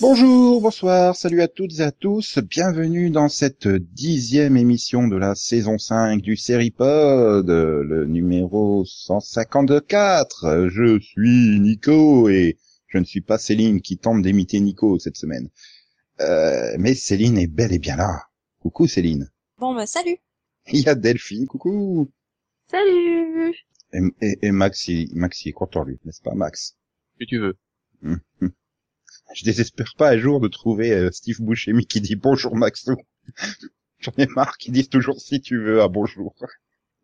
Bonjour, bonsoir, salut à toutes et à tous, bienvenue dans cette 10e émission de la saison 5 du Céripod, le numéro 154. Je suis Nico et je ne suis pas Céline qui tente d'imiter Nico cette semaine. Mais Céline est bel et bien là. Coucou Céline. Bon bah salut. Il y a Delphine, coucou. Salut. Et Max il est content lui, n'est-ce pas Max? Si tu veux. Je désespère pas un jour de trouver Steve Buscemi qui dit bonjour Maxou. J'en ai marre qu'ils disent toujours si tu veux à bonjour.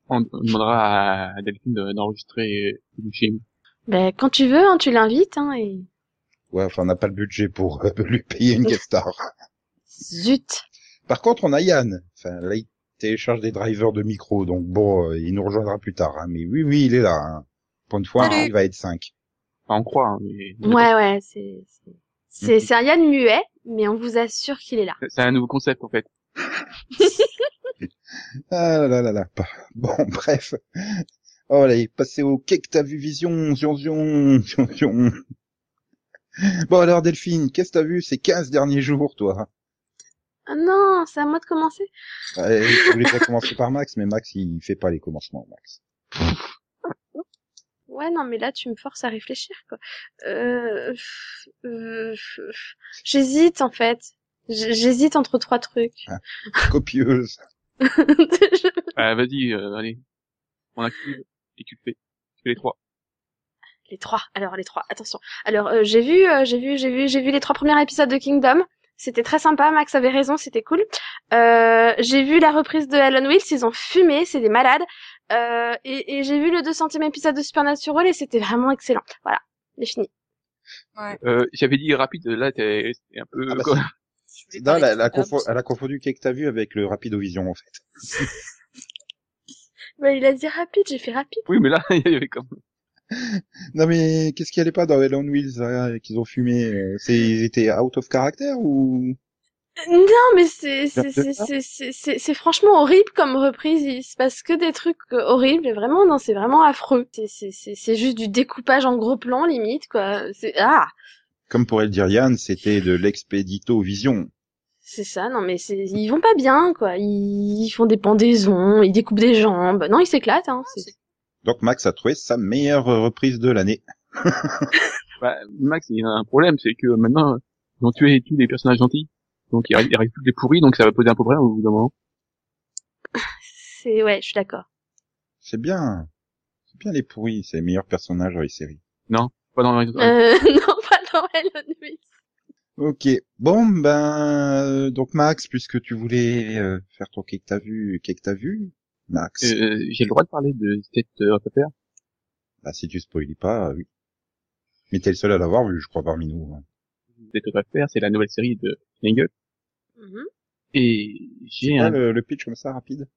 On demandera à Delphine d'enregistrer Buscemi. Ben quand tu veux, hein, tu l'invites hein et. Ouais, enfin on n'a pas le budget pour lui payer une guest star. Zut. Par contre, on a Yann. Enfin là il télécharge des drivers de micro donc bon, il nous rejoindra plus tard hein, mais oui, il est là hein. Pour une fois, hein, il va être 5. Enfin, on croit hein, mais... Ouais, c'est un Yann muet, mais on vous assure qu'il est là. C'est un nouveau concept, en fait. Ah là là là. Bon, bref. Oh, allez, passez au quai que t'as vu vision, zion. Bon, alors, Delphine, qu'est-ce que t'as vu ces 15 derniers jours, toi? Ah non, c'est à moi de commencer. Allez, je voulais pas commencer par Max, mais Max, il fait pas les commencements, Max. Ouais, non, mais là, tu me forces à réfléchir, quoi. J'hésite, en fait. J'hésite entre trois trucs. Ah, copieuse. Vas-y, allez. On accuse et tu le fais. Tu fais les trois. Les trois. Attention. Alors, j'ai vu les 3 premiers épisodes de Kingdom. C'était très sympa, Max avait raison, c'était cool. J'ai vu la reprise de Ellen Will, ils ont fumé, c'est des malades. Et j'ai vu le 200e épisode de Supernatural et c'était vraiment excellent. Voilà, j'ai fini. Ouais. J'avais dit rapide, là t'es un peu... Ah bah quoi. Non, elle a confondu qu'est-ce que t'as vu avec le Rapidovision en fait. Bah, il a dit rapide, j'ai fait rapide. Oui, mais là, il y avait comme... Non mais qu'est-ce qu'il y avait pas dans Ellen Wheels qu'ils ont fumé, ils étaient out of character ou... Non mais c'est franchement horrible comme reprise, il se passe que des trucs horribles, vraiment non, c'est vraiment affreux. C'est juste du découpage en gros plan limite quoi. C'est ah. Comme pourrait le dire Yann, c'était de l'expédito vision. C'est ça, non mais ils vont pas bien quoi, ils font des pendaisons, ils découpent des jambes. Non, ils s'éclatent hein, c'est... Donc Max a trouvé sa meilleure reprise de l'année. Bah, Max, il a un problème, c'est que maintenant, ils ont tué tous les personnages gentils. Donc il arrive plus que des pourris, donc ça va poser un problème au bout d'un moment. Ouais, je suis d'accord. C'est bien. C'est bien les pourris, c'est les meilleurs personnages dans les séries. Non, pas dans Ellen non, pas dans Ellen Will. Ok. Bon, ben, donc Max, puisque tu voulais faire ton qu'est-ce que t'as vu, Max. J'ai le droit de parler de cette affaire. Bah, si tu spoilies pas, oui. Mais t'es le seul à l'avoir vu, je crois, parmi nous. Hein. Cette affaire, c'est la nouvelle série de Hengel. Mm-hmm. Et j'ai un... le pitch comme ça, rapide.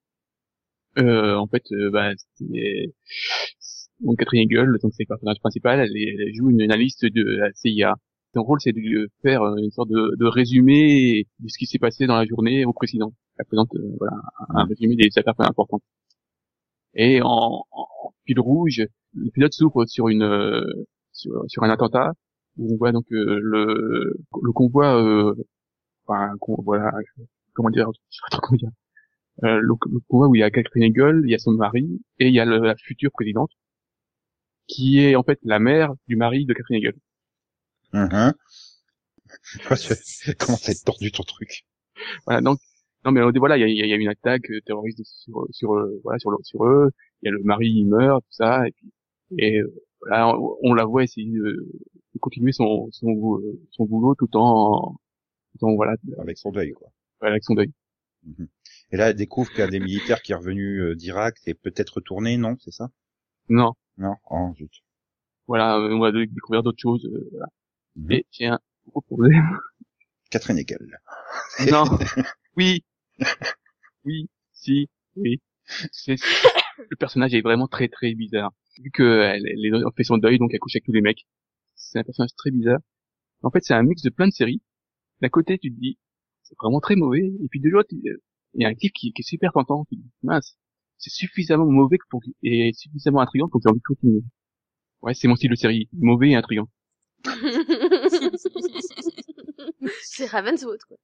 En fait, c'est... Donc, Catherine Engel, donc c'est le personnage principal, elle joue une analyste de la CIA. Son rôle, c'est de faire une sorte de résumé de ce qui s'est passé dans la journée au président. Elle présente un résumé des affaires importantes. Et en fil rouge, le pilote s'ouvre sur un attentat où on voit donc le convoi, le convoi où il y a Catherine Engel, il y a son mari et il y a la future présidente qui est en fait la mère du mari de Catherine Engel. Comment ça a été tordu ton truc? Voilà, donc non mais voilà, il y a une attaque terroriste sur eux, il y a le mari, il meurt, tout ça, et puis voilà, on la voit essayer de continuer son boulot tout en voilà, avec son deuil quoi. Ouais, avec son deuil. Mm-hmm. Et là elle découvre qu'il y a des militaires qui sont revenus d'Irak et peut-être retournés, non, c'est ça? Non. Oh, zut. Voilà, on va découvrir d'autres choses. Voilà. Mm-hmm. Et j'ai un gros problème. Catherine Engel. Non. Oui. Le personnage est vraiment très très bizarre. Vu qu'elle fait son deuil, donc elle couche avec tous les mecs. C'est un personnage très bizarre. En fait, c'est un mix de plein de séries. D'un côté, tu te dis, c'est vraiment très mauvais. Et puis de l'autre, il y a un type qui est super tentant. Qui dit, mince, c'est suffisamment mauvais et suffisamment intriguant pour que j'ai envie de continuer. Ouais, c'est mon style de série, mauvais et intriguant. C'est Ravenswood, quoi.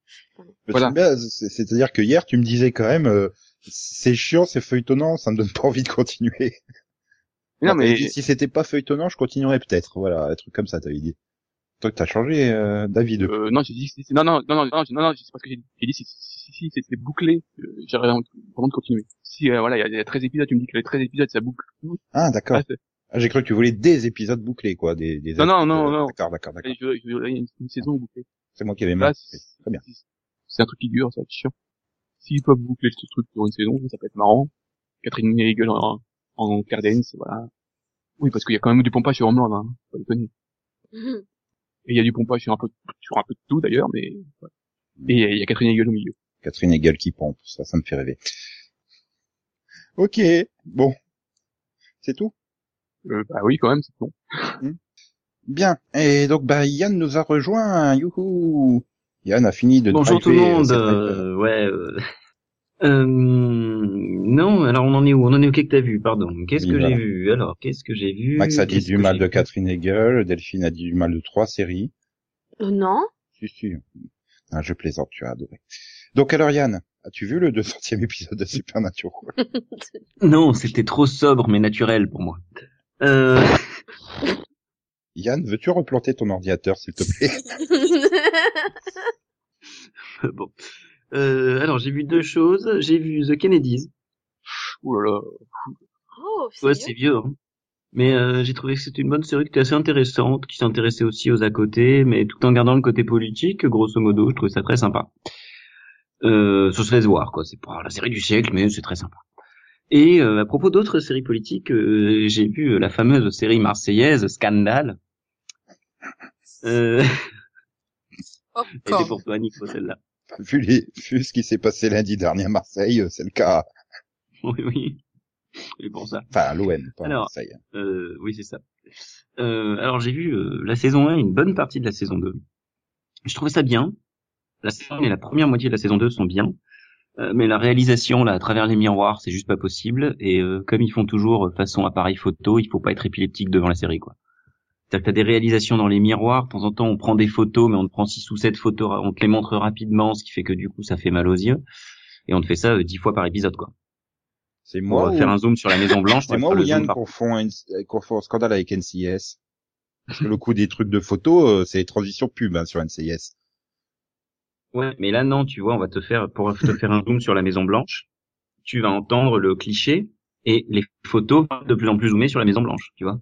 Voilà. C'est-à-dire que hier, tu me disais quand même, c'est chiant, c'est feuilletonnant, ça me donne pas envie de continuer. Non, mais si c'était pas feuilletonnant, je continuerais peut-être. Voilà, un truc comme ça, t'avais dit. Toi, t'as changé, David. Non, j'ai dit, non, c'est parce que j'ai dit, si c'était bouclé, j'aurais vraiment de continuer. Si, voilà, il y a 13 épisodes, tu me dis que les 13 épisodes, ça boucle tout. Ah, d'accord. Ah, j'ai cru que tu voulais des épisodes bouclés, quoi, des Non. D'accord. Il y a une saison bouclée. C'est moi qui l'ai mal. Très bien. C'est un truc qui dure, ça, c'est chiant. S'ils peuvent boucler ce truc pour une saison, ça peut être marrant. Catherine Engel en Cardens, voilà. Oui, parce qu'il y a quand même du pompage sur Homeland, hein. Pas déconner. Et il y a du pompage sur un peu de tout, d'ailleurs, mais, ouais. Et il y a Catherine Engel au milieu. Catherine Engel qui pompe, ça me fait rêver. Ok. Bon. C'est tout? Bah oui, quand même, c'est bon. Bien. Et donc, Yann nous a rejoint. Youhou! Yann a fini de... Bonjour tout le monde. Non, alors on en est où? On en est au que t'as vu, pardon. Qu'est-ce que j'ai vu? Max a dit du mal de Catherine Hegel, Delphine a dit du mal de 3 séries. Non. Si. Ah, je plaisante, tu as adoré. Donc alors Yann, as-tu vu le 200e épisode de Supernatural? Non, c'était trop sobre mais naturel pour moi. Yann, veux-tu replanter ton ordinateur, s'il te plaît? Bon. Alors, j'ai vu 2 choses. J'ai vu The Kennedys. Ouh là là. Oh, c'est vieux. C'est vieux, hein. Mais j'ai trouvé que c'était une bonne série qui était assez intéressante, qui s'intéressait aussi aux à côté, mais tout en gardant le côté politique, grosso modo, je trouvais ça très sympa. Ça se laisse voir, quoi. C'est pas la série du siècle, mais c'est très sympa. Et à propos d'autres séries politiques, j'ai vu la fameuse série marseillaise, Scandale. Elle était pour toi, Nico, celle-là. Vu ce qui s'est passé lundi dernier à Marseille, c'est le cas. Oui. C'est pour ça. Enfin, l'OM, pas Marseille. Oui, c'est ça. Alors, j'ai vu la saison 1 et une bonne partie de la saison 2. Je trouvais ça bien. La saison 1 et la première moitié de la saison 2 sont bien. Mais la réalisation, là, à travers les miroirs, c'est juste pas possible. Et comme ils font toujours façon appareil photo, il faut pas être épileptique devant la série, quoi. C'est-à-dire que t'as des réalisations dans les miroirs, de temps en temps on prend des photos, mais on te prend 6 ou 7 photos, on te les montre rapidement, ce qui fait que du coup ça fait mal aux yeux, et on te fait ça 10 fois par épisode, quoi. C'est moi pour faire un zoom sur la Maison Blanche. C'est moi ou Yann confond Scandale avec NCIS. Parce que le coup des trucs de photos, c'est les transitions pub, hein, sur NCIS. Ouais, mais là non, tu vois, on va te faire, pour te faire un zoom sur la Maison Blanche, tu vas entendre le cliché, et les photos vont de plus en plus zoomer sur la Maison Blanche, tu vois.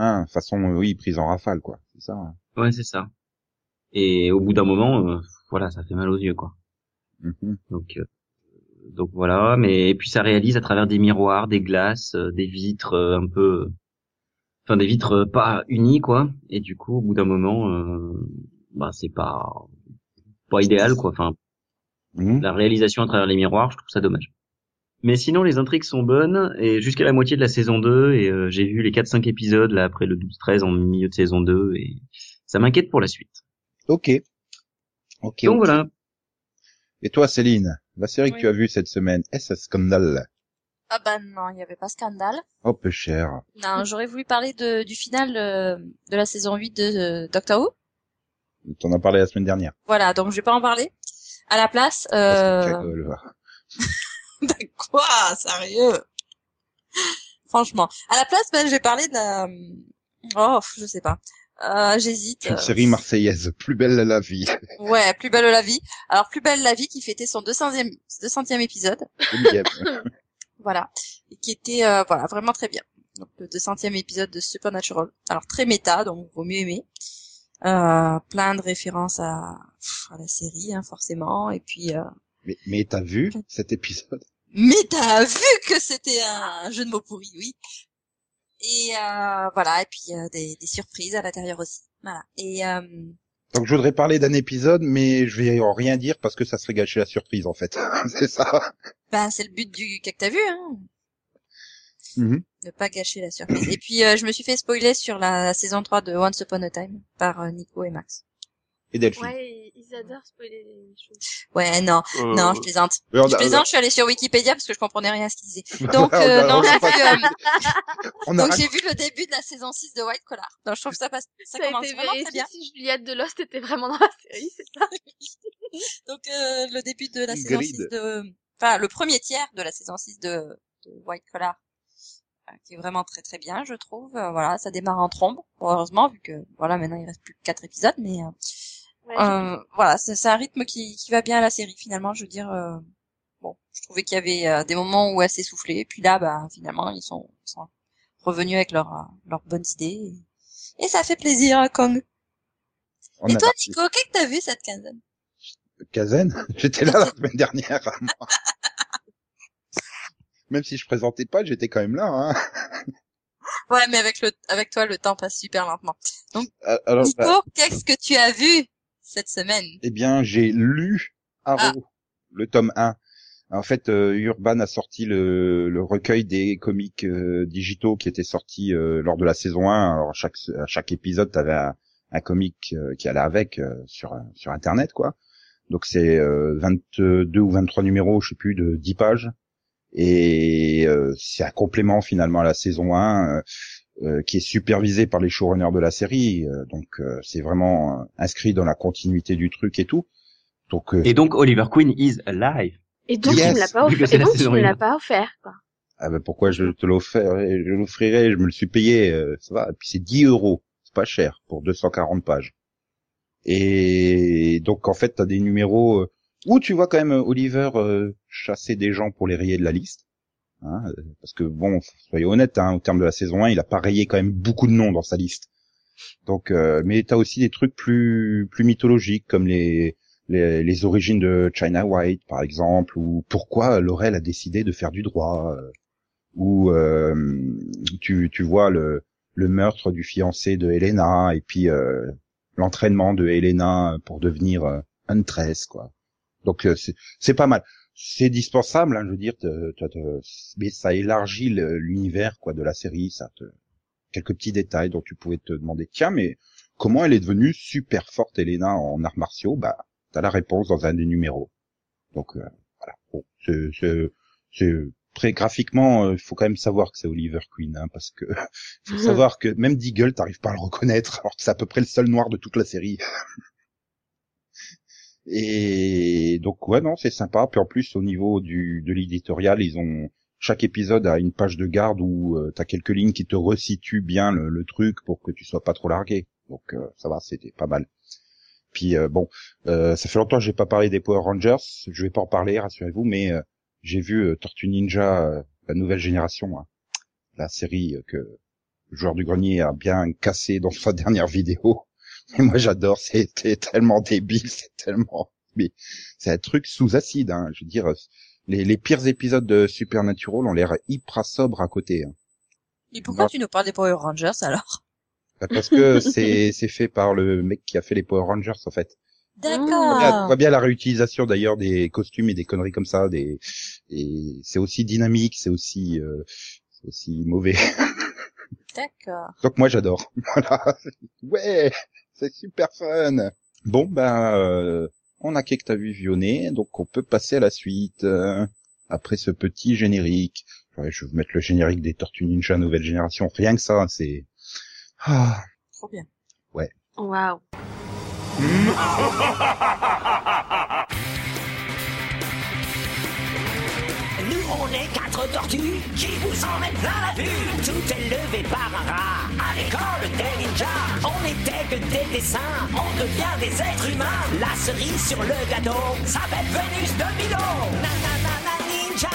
Ah, façon, oui, prise en rafale, quoi. C'est ça. Hein. Ouais, c'est ça. Et au bout d'un moment, voilà, ça fait mal aux yeux, quoi. Mm-hmm. Donc voilà, mais et puis ça réalise à travers des miroirs, des glaces, des vitres un peu, enfin des vitres pas unies, quoi. Et du coup, au bout d'un moment, c'est pas idéal, quoi. Enfin, la réalisation à travers les miroirs, je trouve ça dommage. Mais sinon, les intrigues sont bonnes, et jusqu'à la moitié de la saison 2, et j'ai vu les 4-5 épisodes, là, après le 12-13, en milieu de saison 2, et ça m'inquiète pour la suite. Ok. Donc voilà. Et toi, Céline, la série que tu as vue cette semaine, est-ce Scandale? Ah bah non, il n'y avait pas Scandale. Oh, peu cher. Non, j'aurais voulu parler du final de la saison 8 de Doctor Who. T'en as parlé la semaine dernière. Voilà, donc je vais pas en parler. À la place... Quoi? Sérieux? Franchement. À la place, j'ai parlé d'un... Oh, je sais pas. J'hésite. Une série marseillaise. Plus belle la vie. Ouais, plus belle la vie. Alors, plus belle la vie qui fêtait son 200e épisode. Voilà. Et qui était, vraiment très bien. Donc, le 200e épisode de Supernatural. Alors, très méta, donc, vaut mieux aimer. Plein de références à la série, hein, forcément. Et puis, Mais t'as vu cet épisode? Mais t'as vu que c'était un jeu de mots pourri, oui. Et voilà, et puis des surprises à l'intérieur aussi. Voilà. Et donc je voudrais parler d'un épisode, mais je vais en rien dire parce que ça serait gâcher la surprise en fait. C'est ça. Bah c'est le but du que t'as vu, hein. Mm-hmm. Ne pas gâcher la surprise. Et puis je me suis fait spoiler sur la saison 3 de Once Upon a Time par Nico et Max. et Delphine. Ouais, ils adorent spoiler les choses. Ouais, non, non, je plaisante. Je plaisante, je suis allée sur Wikipédia parce que je comprenais rien à ce qu'ils disaient. Donc, non, donc j'ai vu le début de la saison 6 de White Collar. Donc, je trouve que ça passe, ça commence vraiment très bien. Si Juliette de Lost était vraiment dans la série, c'est ça? Donc, le début de la saison 6 de, enfin, le premier tiers de la saison 6 de White Collar, qui est vraiment très très bien, je trouve. Voilà, ça démarre en trombe, heureusement, vu que voilà, maintenant il reste plus que 4 épisodes, mais ouais, voilà, c'est un rythme qui va bien à la série finalement, je veux dire. Bon, je trouvais qu'il y avait des moments où elle s'essoufflait, puis là, bah finalement ils sont revenus avec leurs bonnes idées et ça fait plaisir à Kong. Et toi, Nico, qu'est-ce que t'as vu cette quinzaine? Quinzaine, j'étais là la semaine dernière. Même si je présentais pas, j'étais quand même là, hein. Ouais, mais avec toi, le temps passe super lentement. Donc, alors, Nico, qu'est-ce que tu as vu cette semaine? Eh bien, j'ai lu Arrow, le tome 1. En fait, Urban a sorti le recueil des comics digitaux qui étaient sortis lors de la saison 1. Alors, à chaque épisode, t'avais un comic qui allait avec sur Internet, quoi. Donc, c'est 22 ou 23 numéros, je sais plus, de 10 pages. Et c'est un complément finalement à la saison 1 qui est supervisé par les showrunners de la série, donc c'est vraiment inscrit dans la continuité du truc et tout. Donc et donc Oliver Queen is alive. Et donc yes, tu me l'as pas offert. Et donc tu me l'as pas offert, quoi. Ah ben pourquoi je te l'offrirais, je me le suis payé, ça va. Et puis c'est 10 €, c'est pas cher pour 240 pages. Et donc en fait t'as des numéros où tu vois quand même Oliver chasser des gens pour les rayer de la liste, hein, parce que bon, soyons honnêtes, hein, au terme de la saison 1, il a pas rayé quand même beaucoup de noms dans sa liste. Donc, mais t'as aussi des trucs plus mythologiques comme les origines de China White par exemple, ou pourquoi Laurel a décidé de faire du droit, ou tu vois le meurtre du fiancé de Helena et puis l'entraînement de Helena pour devenir Huntress, quoi. Donc c'est pas mal, c'est dispensable, hein, je veux dire, mais ça élargit l'univers, quoi, de la série, quelques petits détails dont tu pouvais te demander, tiens, mais comment elle est devenue super forte, Helena, en arts martiaux? Bah, t'as la réponse dans un des numéros. Donc voilà, bon, très graphiquement, faut quand même savoir que c'est Oliver Queen, hein, parce que faut savoir que même Deagle, t'arrives pas à le reconnaître, alors que c'est à peu près le seul noir de toute la série. Et donc ouais, non, c'est sympa. Puis en plus au niveau de l'éditorial, ils ont, chaque épisode a une page de garde où t'as quelques lignes qui te resituent bien le truc pour que tu sois pas trop largué. Donc ça va, c'était pas mal. Puis bon, ça fait longtemps que j'ai pas parlé des Power Rangers, je vais pas en parler, rassurez-vous, mais j'ai vu Tortue Ninja, la nouvelle génération, hein, la série que le joueur du grenier a bien cassé dans sa dernière vidéo. Et moi j'adore, c'était tellement débile, mais c'est un truc sous acide, hein. Je veux dire, les pires épisodes de Supernatural ont l'air hyper sobres à côté, hein. Et pourquoi tu nous parles des Power Rangers alors? Parce que c'est fait par le mec qui a fait les Power Rangers, en fait. D'accord. On voit bien la réutilisation d'ailleurs des costumes et des conneries comme ça, et c'est aussi dynamique, c'est aussi mauvais. D'accord. Donc moi j'adore. Voilà. Ouais. C'est super fun. Bon, ben, on a quelques t'as vu vionner, donc on peut passer à la suite, après ce petit générique. Ouais, je vais vous mettre le générique des Tortues Ninja nouvelle génération. Rien que ça, c'est... Ah. Trop bien. Ouais. Waouh. On est 4 tortues qui vous en mettent plein la vue. Tout est levé par un rat. À l'école des ninjas, on n'était que des dessins. On devient des êtres humains. La cerise sur le gâteau s'appelle Vénus de Milo. Nanana ninja,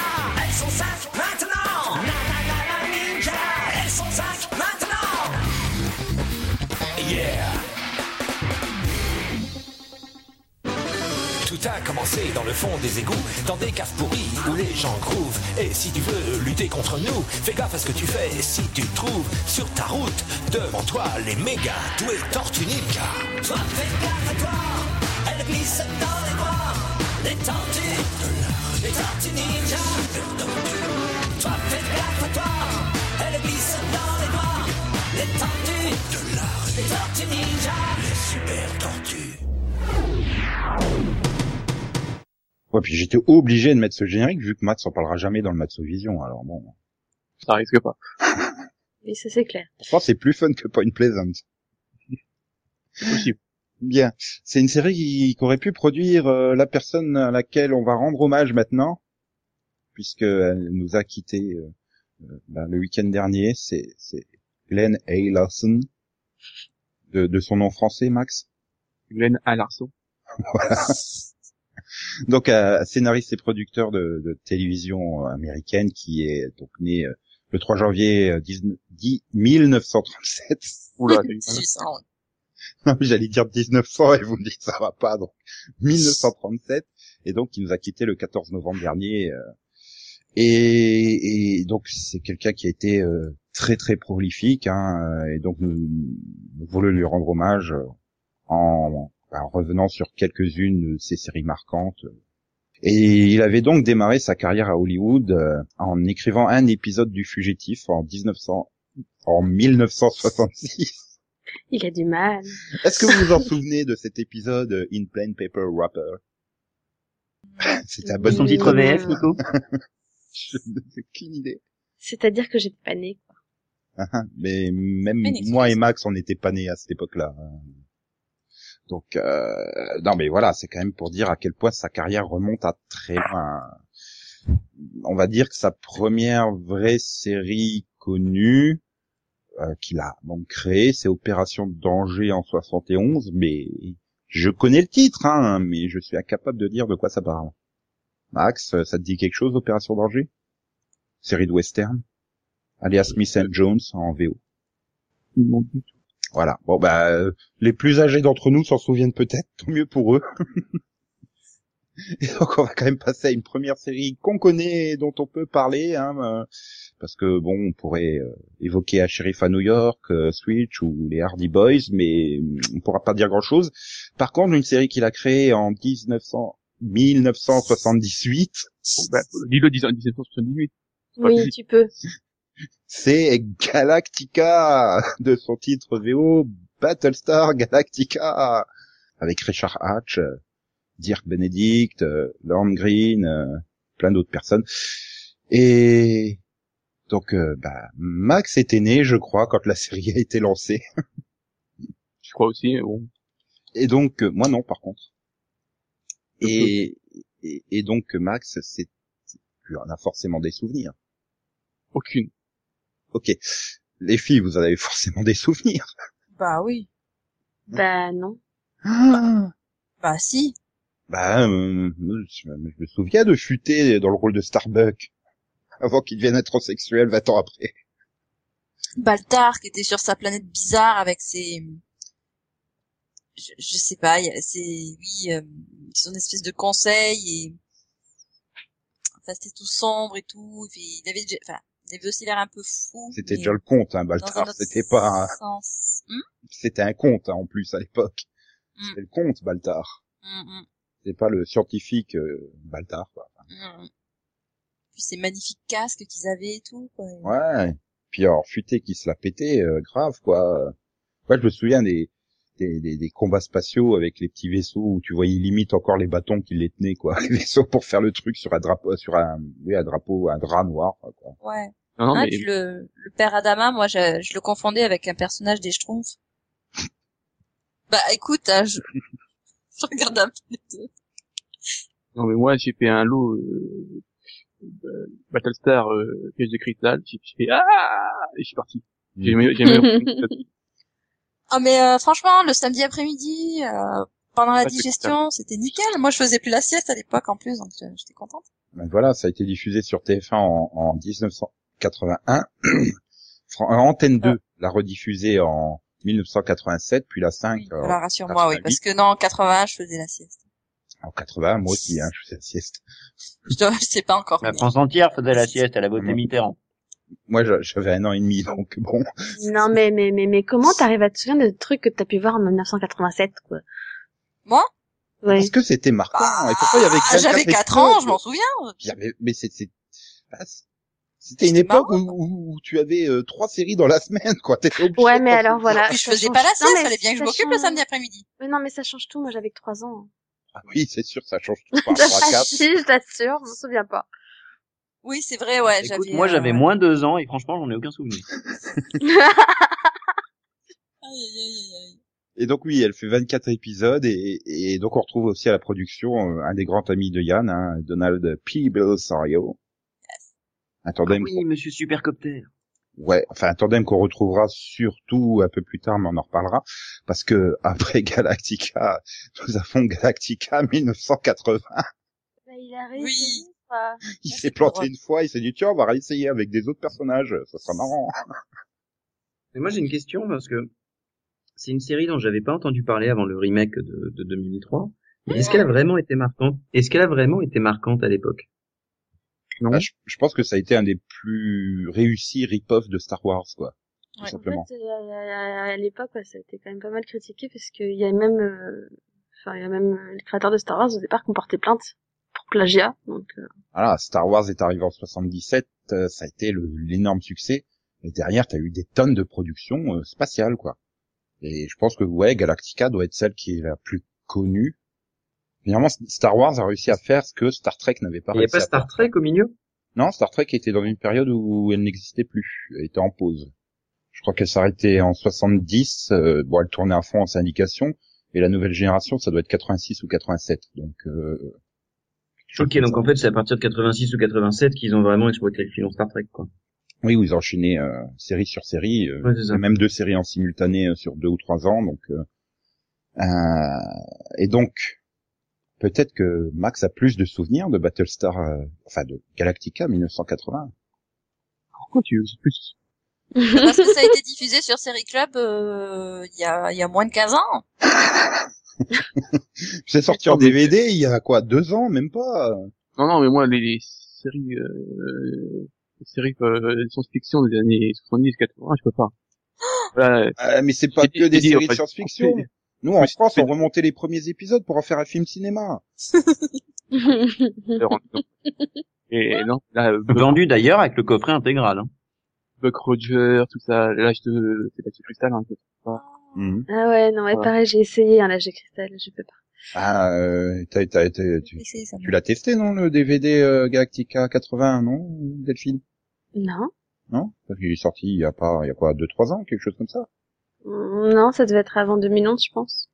elles sont 5 maintenant. Nanana ninja, elles sont 5 maintenant. Tout a commencé dans le fond des égouts, dans des caves pourries où les gens grouvent. Et si tu veux lutter contre nous, fais gaffe à ce que tu fais si tu trouves sur ta route devant toi les méga doués Tortues Ninja. Toi fais gaffe à toi, elle glisse dans les bras, les tortues, les Tortues Ninja. Toi fais gaffe à toi, elle glisse dans les bras, les tortues, les Tortues Ninja, les super tortues. Ouais, puis j'étais obligé de mettre ce générique, vu que Matt s'en parlera jamais dans le Matsovision, alors bon. Ça risque pas. Oui, ça c'est clair. Je pense que c'est plus fun que Point Pleasant. C'est possible. Bien. C'est une série qu'aurait pu produire la personne à laquelle on va rendre hommage maintenant, puisqu'elle nous a quittés le week-end dernier. C'est Glenn A. Larson, de son nom français, Max. Glenn A. Larson. Voilà. Donc, scénariste et producteur de télévision américaine, qui est donc né le 3 janvier 1937. Oula, non, j'allais dire 1900 et vous me dites ça va pas, donc 1937, et donc il nous a quitté le 14 novembre dernier, et donc c'est quelqu'un qui a été très très prolifique, hein, et donc nous voulons lui rendre hommage en revenant sur quelques-unes de ses séries marquantes. Et il avait donc démarré sa carrière à Hollywood en écrivant un épisode du Fugitif en 1966. Il a du mal. Est-ce que vous vous en souvenez de cet épisode In Plain Paper Wrapper? C'est un bon titre VF, Nico. Je n'ai aucune idée. C'est-à-dire que j'étais pas née, quoi. Ah, mais même moi et Max, on n'était pas nés à cette époque-là. Donc, non mais voilà, c'est quand même pour dire à quel point sa carrière remonte à très loin. On va dire que sa première vraie série connue, qu'il a donc créé, c'est Opération Danger en 71, mais je connais le titre, hein, mais je suis incapable de dire de quoi ça parle. Max, ça te dit quelque chose, Opération Danger? Série de western, alias Smith & Jones en VO. Non, du tout. Voilà. Bon, bah, les plus âgés d'entre nous s'en souviennent peut-être, tant mieux pour eux. Et donc, on va quand même passer à une première série qu'on connaît et dont on peut parler, hein, parce que bon, on pourrait évoquer un shérif à New York, Switch ou les Hardy Boys, mais on pourra pas dire grand-chose. Par contre, une série qu'il a créée en 1978. Oh ben, dis-le, 1978. Oui, tu peux. C'est Galactica, de son titre VO, Battlestar Galactica, avec Richard Hatch, Dirk Benedict, Lorne Green, plein d'autres personnes. Et donc, Max était né, je crois, quand la série a été lancée. Je crois aussi, bon. Et donc, moi non, par contre. Et donc, Max, tu en as forcément des souvenirs. Aucune. Ok. Les filles, vous en avez forcément des souvenirs. Bah oui. Bah non. Ah. Bah si. Bah, je me souviens de Futé dans le rôle de Starbuck. Avant qu'il devienne hétérosexuel 20 ans après. Baltar, qui était sur sa planète bizarre avec ses... Je sais pas, son espèce de conseil, et... Enfin, c'était tout sombre et tout, et puis, il avait aussi l'air un peu fou. C'était déjà le conte, hein, Baltar, c'était pas... C'était un conte, hein, en plus, à l'époque. C'était le conte, Baltar. C'était pas le scientifique Baltar, quoi. Puis ces magnifiques casques qu'ils avaient et tout, quoi. Ouais. Puis alors Futé qui se la pétait, grave, quoi. Ouais, je me souviens des combats spatiaux avec les petits vaisseaux où tu voyais limite encore les bâtons qui les tenaient, quoi. Les vaisseaux pour faire le truc sur un drapeau, un drap noir, quoi. Ouais. Non, mais... puis le père Adama, moi, je le confondais avec un personnage des Schtroumpfs. Bah, écoute, hein, je regarde un peu les deux. Non, mais moi, j'ai fait un lot, Battlestar, piège de cristal, j'ai fait ah et je suis parti. Ah mais franchement le samedi après-midi pendant la digestion c'était nickel. Moi je faisais plus la sieste à l'époque en plus, donc j'étais contente. Ben voilà, ça a été diffusé sur TF1 en 1981, Antenne 2 l'a rediffusée en 1987, puis la 5. Alors rassure-moi, oui, parce que non, en 81 je faisais la sieste. En 80, moi aussi, hein, je faisais la sieste. Je sais pas encore. La France entière faisait la sieste à la beauté Mitterrand. Moi, j'avais 1 an et demi, donc bon. Non, mais comment t'arrives à te souvenir des trucs que t'as pu voir en 1987, quoi? Moi? Ouais. Parce que c'était marquant. Bah, et pourquoi il y avait 24 J'avais 4 ans, je m'en souviens. Il y avait, mais c'était une époque où tu avais 3 séries dans la semaine, quoi. T'étais obligé. Ouais, mais alors voilà. Je faisais pas la sieste, fallait bien que je m'occupe le samedi après-midi. Mais non, mais ça change tout. Moi, j'avais que 3 ans. Ah oui, c'est sûr, ça change tout par rapport à 4. Si, je t'assure, je me souviens pas. Oui, c'est vrai, ouais. Écoute, moi, j'avais moins de 2 ans et franchement, j'en ai aucun souvenir. Et donc oui, elle fait 24 épisodes et donc on retrouve aussi à la production un des grands amis de Yann, hein, Donald P. Bellisario. Yes. Attendez. Ah oui, Monsieur Supercopter. Ouais, enfin un tandem qu'on retrouvera surtout un peu plus tard, mais on en reparlera, parce que après Galactica, nous avons Galactica 1980. Bah, il a réussi. Oui. Il s'est planté une fois, il s'est dit tiens, on va réessayer avec des autres personnages, ça sera marrant. Mais moi j'ai une question, parce que c'est une série dont j'avais pas entendu parler avant le remake de 2003. Mais est-ce qu'elle a vraiment été marquante? Est-ce qu'elle a vraiment été marquante à l'époque? Non. Ah, je pense que ça a été un des plus réussis rip-off de Star Wars, quoi. Ouais. Tout simplement. En fait, à l'époque, ouais, ça a été quand même pas mal critiqué parce qu'il y a même, le créateur de Star Wars au départ qui portait plainte pour plagiat. Donc. Voilà, Star Wars est arrivé en 77, ça a été l'énorme succès. Et derrière, t'as eu des tonnes de productions spatiales, quoi. Et je pense que ouais, Galactica doit être celle qui est la plus connue. Finalement, Star Wars a réussi à faire ce que Star Trek n'avait pas réussi à faire. Il n'y a pas Star Trek au milieu? Non, Star Trek était dans une période où elle n'existait plus. Elle était en pause. Je crois qu'elle s'arrêtait en 70. Bon, elle tournait à fond en syndication. Et la nouvelle génération, ça doit être 86 ou 87. Donc, ok, donc en fait, c'est à partir de 86 ou 87 qu'ils ont vraiment exploité le filon Star Trek, quoi. Oui, où ils enchaînaient série sur série. Ouais, même 2 séries en simultané sur 2 ou 3 ans. Donc, et donc... Peut-être que Max a plus de souvenirs de Battlestar, de Galactica 1980. Pourquoi tu veux plus? Parce que ça a été diffusé sur Série Club il y a moins de 15 ans. C'est sorti en DVD il y a quoi, 2 ans, même pas. Non, mais moi, les séries, science-fiction des années 70-80, je peux pas. Voilà. Mais c'est pas que des séries de science-fiction. Nous, en France, on remontait les premiers épisodes pour en faire un film cinéma. Et non, là, vendu d'ailleurs avec le coffret intégral. Hein. Buck Rogers, tout ça, l'âge de... C'est l'âge de cristal, hein, je sais pas. Mm-hmm. Ah ouais, non, ouais, pareil, j'ai essayé l'âge de cristal, je peux pas. Ah, tu l'as testé, non, le DVD Galactica 80, non, Delphine? Non. Non? Parce qu'il est sorti il y a 2-3 ans, quelque chose comme ça. Non, ça devait être avant 2011, je pense.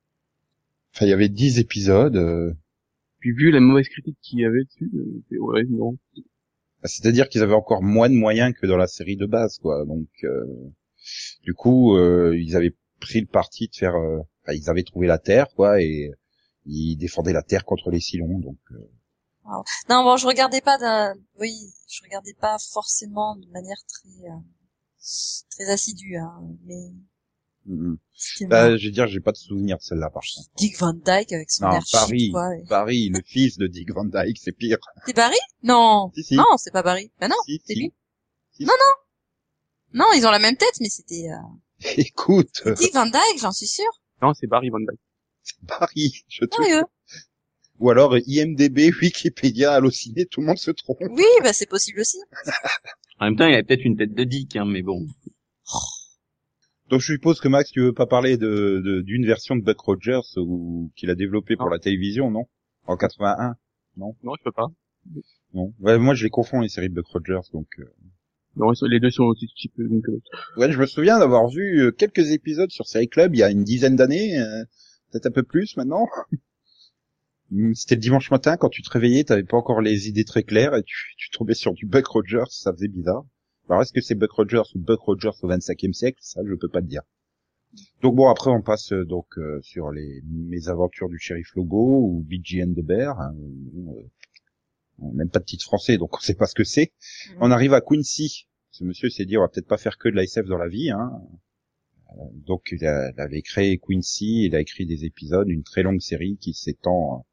Enfin, il y avait 10 épisodes. Puis vu la mauvaise critique qu'il y avait dessus, ouais, non. C'est-à-dire qu'ils avaient encore moins de moyens que dans la série de base, quoi. Donc, du coup, ils avaient pris le parti de faire... ils avaient trouvé la Terre, quoi, et ils défendaient la Terre contre les Cylons, donc... Wow. Non, bon, je regardais pas forcément de manière très, très assidue, hein, mais... Mmh. Bah, je veux dire, j'ai pas de souvenir de celle-là, par contre. Dick Van Dyke avec son air chic, quoi. Ouais. Barry, le fils de Dick Van Dyke, c'est pire. C'est Barry? Non. Si. Non, c'est pas Barry. Ben non, c'est lui. Si. Non, ils ont la même tête, mais c'était, Écoute. Dick Van Dyke, j'en suis sûr. Non, c'est Barry Van Dyke. Barry, je te jure. Ou alors, IMDB, Wikipédia, Allociné, tout le monde se trompe. Oui, bah, c'est possible aussi. En même temps, il avait peut-être une tête de Dick, hein, mais bon. Donc je suppose que Max, tu veux pas parler d'une version de Buck Rogers ou qu'il a développée pour la télévision, non? En 81, non? Non, je peux pas. Non. Ouais, moi je les confonds les séries de Buck Rogers, donc. Non, les deux sont un petit peu une que l'autre. Ouais, je me souviens d'avoir vu quelques épisodes sur Série Club il y a une dizaine d'années, peut-être un peu plus maintenant. C'était le dimanche matin quand tu te réveillais, t'avais pas encore les idées très claires et tu tombais sur du Buck Rogers, ça faisait bizarre. Alors, est-ce que c'est Buck Rogers ou Buck Rogers au 25e siècle? Ça, je peux pas te dire. Donc bon, après, on passe sur les mésaventures du shérif Logo ou BG and the Bear. Hein, même pas de titre français, donc on sait pas ce que c'est. Mmh. On arrive à Quincy. Ce monsieur s'est dit, on va peut-être pas faire que de la SF dans la vie. Hein. Donc, il avait créé Quincy, il a écrit des épisodes, une très longue série qui s'étend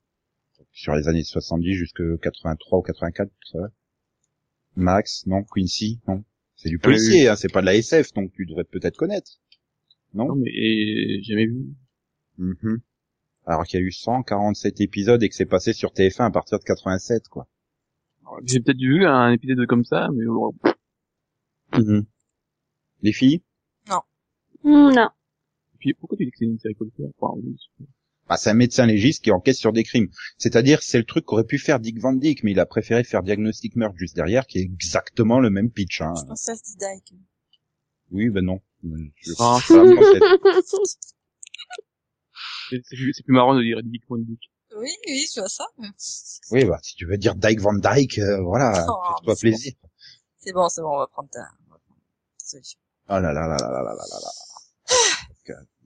sur les années 70 jusqu'à 83 ou 84. Max, non, Quincy, non. C'est du policier, hein, c'est pas de la SF, donc tu devrais peut-être connaître. Non, mais jamais vu. Mm-hmm. Alors qu'il y a eu 147 épisodes et que c'est passé sur TF1 à partir de 87, quoi. J'ai peut-être vu un épisode comme ça, mais... Mm-hmm. Les filles? Non. Non. Et puis, pourquoi tu dis que c'est une série policière? Bah, c'est un médecin légiste qui enquête sur des crimes. C'est-à-dire, c'est le truc qu'aurait pu faire Dick Van Dyke, mais il a préféré faire Diagnostic Meurtre juste derrière, qui est exactement le même pitch. Hein. Je pensais à Steve Dyke. Oui, ben non. C'est plus marrant de dire Dick Van Dyke. Oui, oui, je vois ça. Oui, bah, si tu veux dire Dyke Van Dyke, voilà, fais-toi plaisir. Bon. C'est bon, on va prendre ta solution. Oh là là là là là là là là.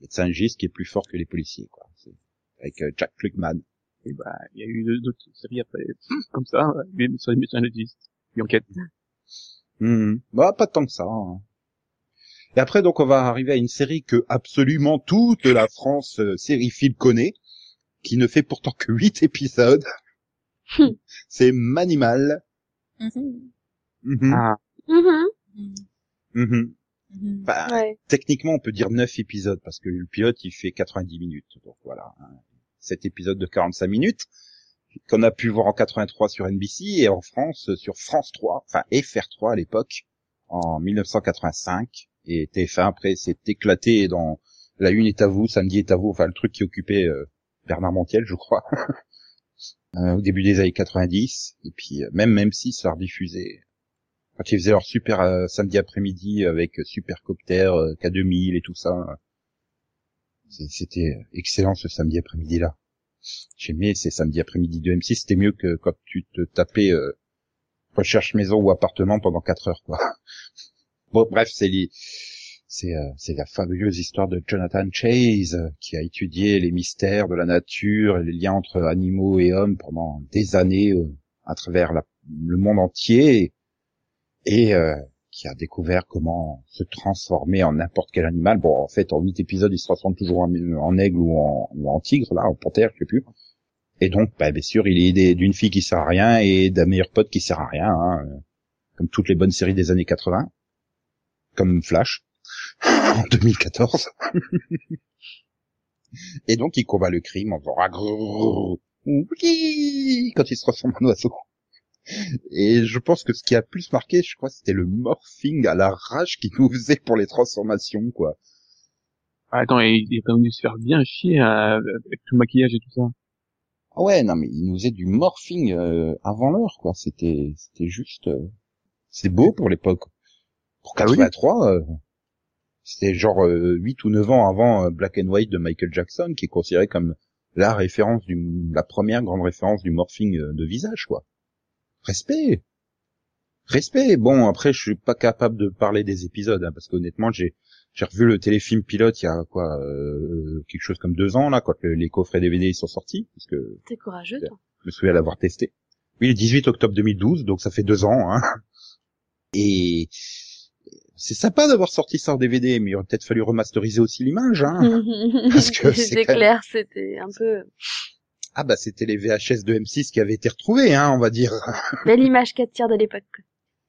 Médecin légiste qui est plus fort que les policiers, quoi. C'est... Avec Jack Klugman. Et bah, il y a eu d'autres séries après, comme ça, mais sur les médecins légistes, qui enquêtent. Bah, pas tant que ça, hein. Et après, donc, on va arriver à une série que absolument toute la France sériephile connaît, qui ne fait pourtant que 8 épisodes. C'est Manimal. Bah, ouais. Techniquement, on peut dire 9 épisodes, parce que le pilote, il fait 90 minutes. Donc voilà, 7 épisodes de 45 minutes, qu'on a pu voir en 83 sur NBC, et en France, sur France 3, enfin FR3 à l'époque, en 1985. Et TF1, après, s'est éclaté dans La Une est à vous, Samedi est à vous, enfin le truc qui occupait Bernard Montiel, je crois, au début des années 90. Et puis, même si ça rediffusait... Quand ils faisaient leur super samedi après-midi avec Supercopter, K2000 et tout ça. C'était excellent ce samedi après-midi-là. J'aimais ces samedis après-midi de M6, c'était mieux que quand tu te tapais recherche maison ou appartement pendant 4 heures, quoi. Bon, bref, c'est la fabuleuse histoire de Jonathan Chase qui a étudié les mystères de la nature et les liens entre animaux et hommes pendant des années à travers le monde entier. Et qui a découvert comment se transformer en n'importe quel animal. Bon, en fait, en 8 épisodes, il se transforme toujours en aigle ou en tigre, là, en panthère, je sais plus. Et donc, bah, bien sûr, il est aidé d'une fille qui sert à rien et d'un meilleur pote qui sert à rien, hein, comme toutes les bonnes séries des années 80, comme Flash, en 2014. Et donc, il combat le crime en faisant quand il se transforme en oiseau. Et je pense que ce qui a plus marqué, je crois, c'était le morphing à la rage qu'il nous faisait pour les transformations, quoi. Attends, il est quand même dû se faire bien chier avec tout le maquillage et tout ça. Ah ouais, non, mais il nous faisait du morphing avant l'heure, quoi. C'était juste... C'est beau pour l'époque. Pour 83, c'était genre 8 ou 9 ans avant Black and White de Michael Jackson, qui est considéré comme la référence la première grande référence du morphing de visage, quoi. Respect. Bon, après, je suis pas capable de parler des épisodes, hein, parce qu'honnêtement, j'ai revu le téléfilm pilote il y a quoi, quelque chose comme 2 ans là, quand les coffrets DVD ils sont sortis, parce que. T'es courageux, toi. Je me souviens l'avoir testé. Oui, le 18 octobre 2012, donc ça fait 2 ans. Hein. Et c'est sympa d'avoir sorti ça en DVD, mais il aurait peut-être fallu remasteriser aussi l'image, hein, parce que c'est clair, c'était un peu. Ah bah c'était les VHS de M6 qui avaient été retrouvés, hein, on va dire. Belle image 4/3 de l'époque.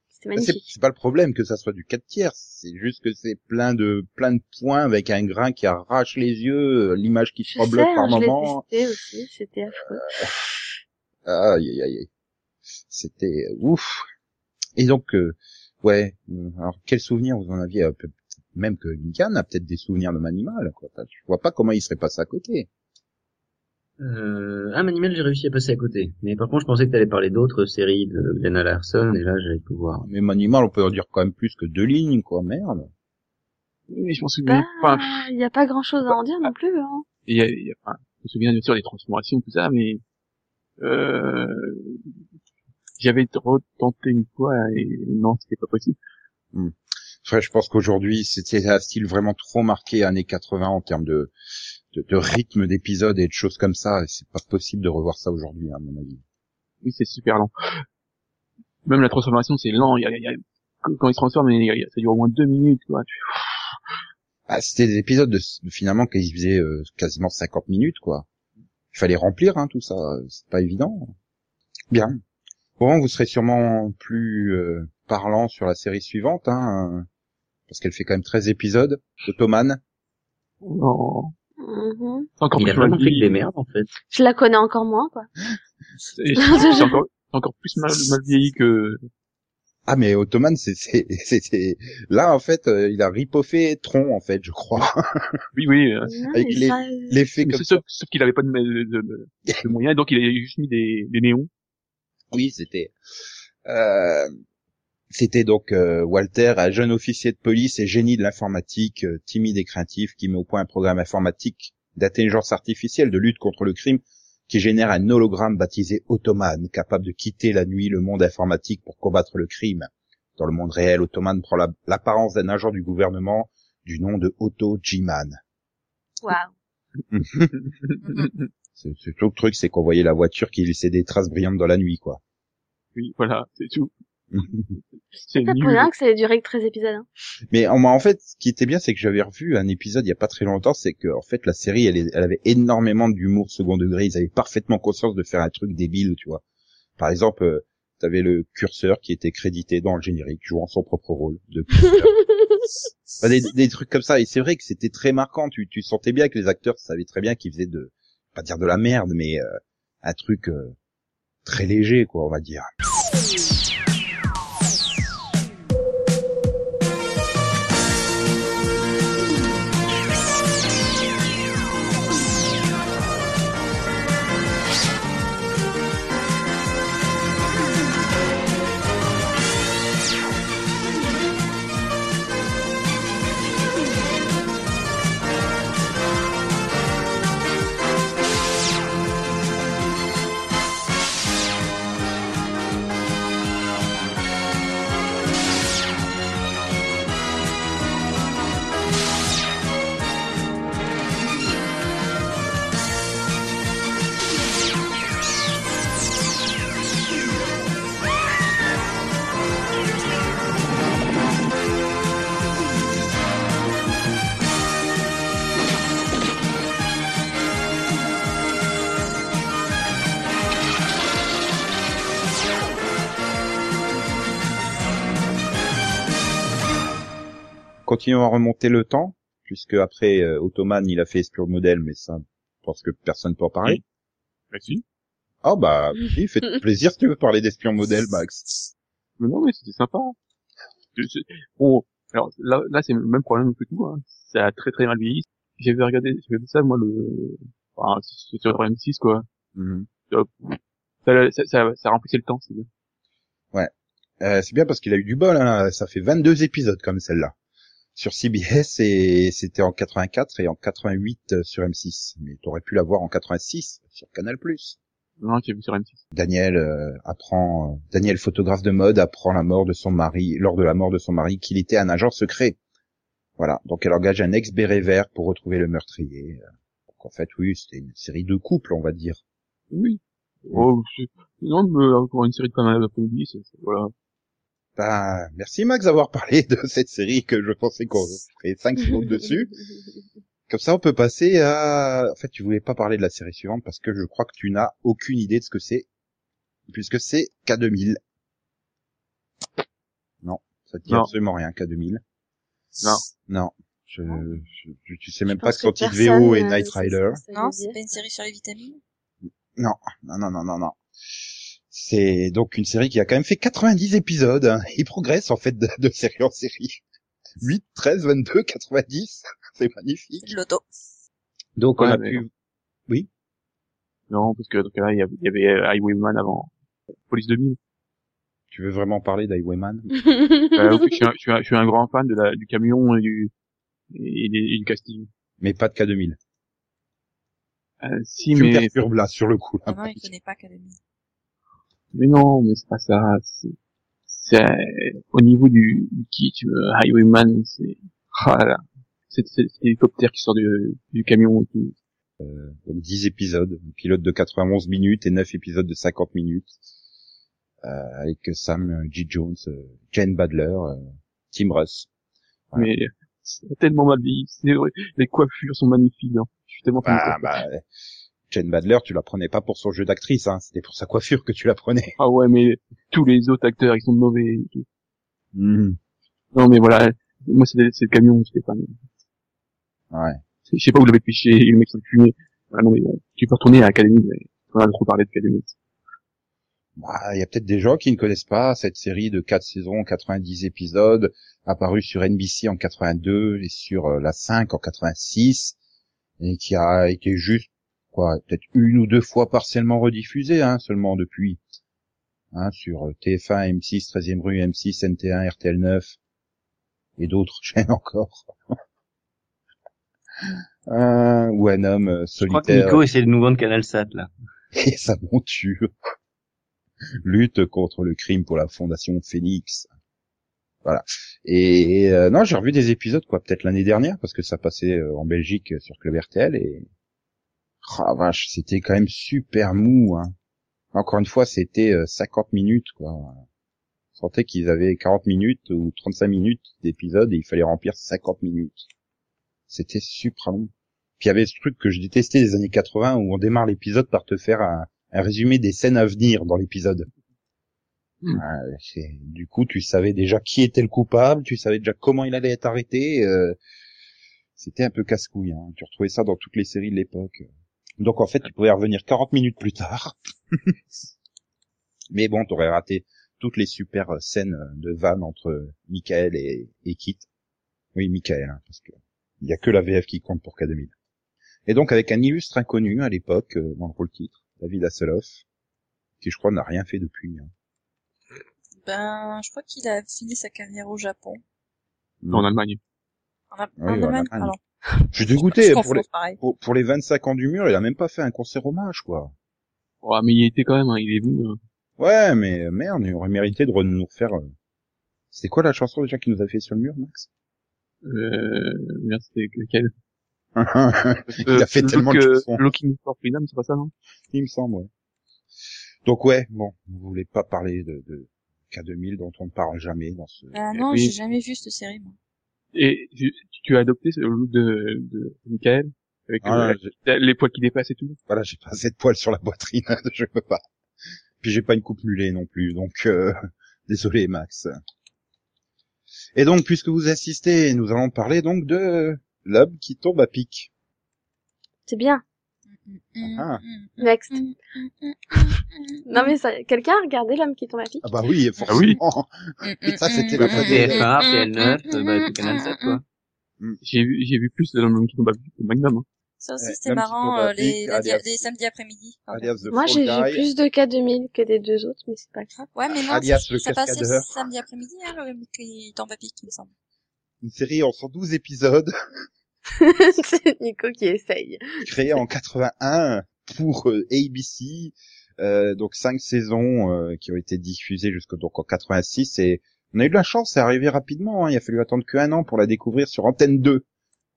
C'était magnifique. Bah c'est pas le problème que ça soit du 4/3, c'est juste que c'est plein de points avec un grain qui arrache les yeux, l'image qui se rebloque par moment. Je l'ai testé aussi, c'était affreux. Aïe. C'était ouf. Et donc ouais, alors quel souvenir vous en aviez même que Nikan a peut-être des souvenirs de Manimal, quoi. Je vois pas comment il serait passé à côté. Manimal, j'ai réussi à passer à côté. Mais par contre, je pensais que t'allais parler d'autres séries de Glenn A. Larson, et là, j'allais tout voir. Mais Manimal, on peut en dire quand même plus que 2 lignes, quoi, merde. Mais je pense que... il y a pas grand chose à en dire non plus, hein. Je me souviens bien sûr des transformations, tout ça, mais, j'avais tenté une fois, et non, c'était pas possible. Enfin, je pense qu'aujourd'hui, c'était un style vraiment trop marqué, années 80, en termes de rythme d'épisodes et de choses comme ça, et c'est pas possible de revoir ça aujourd'hui, à mon avis. Oui, c'est super lent. Même la transformation, c'est lent. Quand il se transforme, ça dure au moins 2 minutes, quoi. Ah, c'était des épisodes finalement qu'ils faisaient quasiment 50 minutes, quoi. Il fallait remplir, hein, tout ça. C'est pas évident. Bien. Bon, vous serez sûrement plus parlant sur la série suivante, hein, parce qu'elle fait quand même 13 épisodes. Automan. Oh. Il a vraiment fait que des merdes, en fait. Je la connais encore moins, quoi. C'est encore plus mal vieilli que... Ah mais Automan, c'est là en fait, il a ripoffé Tron en fait, je crois. Oui oui. Non, avec les ça... l'effet comme ça. Sauf qu'il avait pas de moyens, donc il a juste mis des néons. Oui, c'était donc Walter, un jeune officier de police et génie de l'informatique, timide et craintif, qui met au point un programme informatique d'intelligence artificielle de lutte contre le crime, qui génère un hologramme baptisé Automan, capable de quitter la nuit le monde informatique pour combattre le crime. Dans le monde réel, Automan prend l'apparence d'un agent du gouvernement du nom de Otto G-Man. Wow. C'est tout le truc, c'est qu'on voyait la voiture qui laissait des traces brillantes dans la nuit, quoi. Oui, voilà, c'est tout. C'est pas pour rien que ça a duré que 13 épisodes. Hein. Mais en fait, ce qui était bien, c'est que j'avais revu un épisode il y a pas très longtemps, c'est que en fait la série, elle avait énormément d'humour second degré. Ils avaient parfaitement conscience de faire un truc débile, tu vois. Par exemple, t'avais le curseur qui était crédité dans le générique, jouant son propre rôle de curseur. Enfin, des trucs comme ça. Et c'est vrai que c'était très marquant. Tu sentais bien que les acteurs savaient très bien qu'ils faisaient pas dire de la merde, mais un truc très léger, quoi, on va dire. Continuons à remonter le temps, puisque après Automan, il a fait Espion Modèle, mais ça, je pense que personne peut en parler. Max, oui. Ah bah, oui, faites plaisir si tu veux parler d'Espion Modèle, Max. Mais non, mais c'était sympa. Bon, alors là c'est le même problème que tout, hein. Ça a très très mal vieilli. J'avais regardé ça, moi, enfin, c'est sur M6, quoi. Mm-hmm. Ça remplissait le temps, c'est bien. Ouais. C'est bien parce qu'il a eu du bol, hein. Ça fait 22 épisodes, comme celle-là. Sur CBS, et c'était en 84 et en 88 sur M6. Mais t'aurais pu la voir en 86 sur Canal+. Non, j'ai vu sur M6. Daniel, photographe de mode, apprend la mort de son mari, lors de la mort de son mari, qu'il était un agent secret. Voilà. Donc elle engage un ex-béret vert pour retrouver le meurtrier. Donc en fait, oui, c'était une série de couples, on va dire. Oui. Oh, non, mais encore une série de Canal+, voilà. Ben, merci Max d'avoir parlé de cette série que je pensais qu'on ferait 5 secondes dessus. Comme ça, on peut passer à... En fait, tu voulais pas parler de la série suivante parce que je crois que tu n'as aucune idée de ce que c'est, puisque c'est K2000. Non, ça te dit absolument rien, K2000. Non. Non. Tu sais même pas que son titre VO est Knight Rider. Non, c'est pas une série sur les vitamines. Non. C'est donc une série qui a quand même fait 90 épisodes, hein. Il progresse en fait de série en série. 8, 13, 22, 90, c'est magnifique. C'est de l'auto. Donc on a pu... Non. Oui. Non, parce que donc là, il y avait Highwayman avant Police 2000. Tu veux vraiment parler d'Highwayman? Je suis un grand fan du camion et du casting. Mais pas de K2000. Si, mais... Là, sur le coup. Là, non, il connaît pas K2000. Mais non, mais c'est pas ça. C'est au niveau du kitsch, Highwayman, c'est voilà, c'est l'hélicoptère qui sort du camion et tout. Donc 10 épisodes, un pilote de 91 minutes et 9 épisodes de 50 minutes, avec Sam G. Jones, Jane Badler, Tim Russ. Voilà. Mais c'est tellement mal vieilli. Les coiffures sont magnifiques. Hein. Je suis tellement fan. Jane Badler, tu la prenais pas pour son jeu d'actrice, hein. C'était pour sa coiffure que tu la prenais. Ah ouais, mais tous les autres acteurs, ils sont mauvais. Mmh. Non, mais voilà. Moi, c'est le camion, c'était pas... Ouais. Je sais pas où l'avait piché, le mec s'est fumé. Ah non, mais bon. Tu peux retourner à Academy, mais on a trop parlé de Academy. il y a peut-être des gens qui ne connaissent pas cette série de 4 saisons, 90 épisodes, apparue sur NBC en 82 et sur la 5 en 86, et qui a été juste quoi, peut-être une ou deux fois partiellement rediffusée, hein, seulement depuis, hein, sur TF1, M6, 13e rue, M6, NT1, RTL9 et d'autres chaînes encore. Ou un homme solitaire. Je crois que Nico essaie de nous vendre CanalSat là. Et sa monture. Lutte contre le crime pour la Fondation Phoenix. Voilà. Et non, j'ai revu des épisodes quoi, peut-être l'année dernière parce que ça passait en Belgique sur Club RTL et ah vache, c'était quand même super mou hein. Encore une fois, c'était 50 minutes quoi. On sentait qu'ils avaient 40 minutes ou 35 minutes d'épisode et il fallait remplir 50 minutes. C'était super long. Puis il y avait ce truc que je détestais des années 80 où on démarre l'épisode par te faire un résumé des scènes à venir dans l'épisode. Du coup, tu savais déjà qui était le coupable, tu savais déjà comment il allait être arrêté. C'était un peu casse-couille. Hein. Tu retrouvais ça dans toutes les séries de l'époque. Donc en fait, tu pouvais revenir 40 minutes plus tard. Mais bon, t'aurais raté toutes les super scènes de vannes entre Michael et Kit. Oui, Michael, hein, parce que il y a que la VF qui compte pour K2000. Et donc avec un illustre inconnu à l'époque, dans le rôle-titre, David Hasselhoff, qui je crois n'a rien fait depuis. Hein. Ben, je crois qu'il a fini sa carrière au Japon. Non, en Allemagne. En Allemagne. Alors, je suis dégoûté, pour les 25 ans du mur, il a même pas fait un concert hommage, quoi. Ouais, mais il était quand même, hein, il est venu. Hein. Ouais, mais merde, il aurait mérité de nous refaire... C'était quoi la chanson déjà qu'il nous a fait sur le mur, Max ? Merci, c'était lequel ? Il a fait tellement de chansons. Looking for Freedom, c'est pas ça, non ? Il me semble, ouais. Donc ouais, bon, vous voulez pas parler de K2000 dont on ne parle jamais dans ce... Ah non, oui. J'ai jamais vu cette série, moi. Et tu as adopté le look de Michael avec les poils qui dépassent et tout. Voilà, j'ai pas assez de poils sur la poitrine, je peux pas. Puis j'ai pas une coupe mulée non plus, donc désolé Max. Et donc, puisque vous assistez, nous allons parler donc de L'homme qui tombe à pic. C'est bien. Ah. Next. Non mais ça, quelqu'un a regardé L'homme qui tombe à pic ? Ah bah oui, forcément. Ça c'était la première. TF1, RTL9, bah Canal 7 quoi. J'ai vu plus de L'homme qui tombe à pic que Magnum. Hein. Ça aussi c'était marrant les samedis après-midi. Moi j'ai vu plus de K2000 que des deux autres mais c'est pas grave. Ouais mais non, ça passait samedi après-midi hein, L'homme qui tombe à pic il me semble. Une série en 112 épisodes. C'est Nico qui essaye. Créé en 81 pour ABC, donc 5 saisons qui ont été diffusées jusqu'au donc en 86 et on a eu de la chance, c'est arrivé rapidement. Hein, il a fallu attendre que 1 an pour la découvrir sur Antenne 2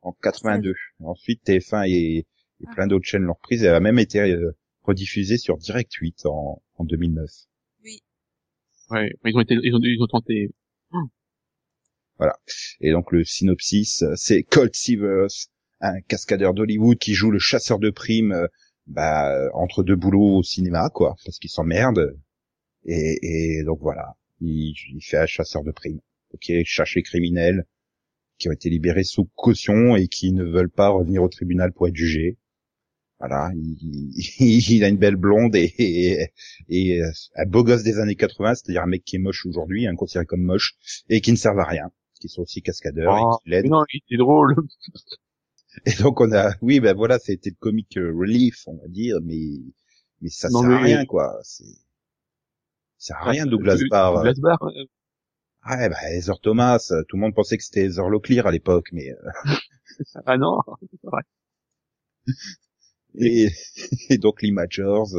en 82. Et ensuite TF1 et plein d'autres chaînes l'ont reprise. Elle a même été rediffusée sur Direct 8 en 2009. Oui. Ouais, ils ont tenté. Voilà. Et donc le synopsis, c'est Colt Sievers, un cascadeur d'Hollywood qui joue le chasseur de primes, entre deux boulots au cinéma, quoi, parce qu'il s'emmerde. Et donc voilà, il fait un chasseur de primes. Donc il cherche les criminels qui ont été libérés sous caution et qui ne veulent pas revenir au tribunal pour être jugés. Voilà, il a une belle blonde et un beau gosse des années 80, c'est-à-dire un mec qui est moche aujourd'hui, considéré comme moche, et qui ne servent à rien. Qui sont aussi cascadeurs et qui l'aident. Non, c'est drôle. Et donc voilà, c'était le comic relief, on va dire, mais ça sert à rien, quoi. Ça sert à rien, Douglas Barr. Douglas Barr. Ouais, Heather Thomas, tout le monde pensait que c'était Heather Locklear à l'époque, mais... Ah non, c'est vrai. Et donc Lee Majors,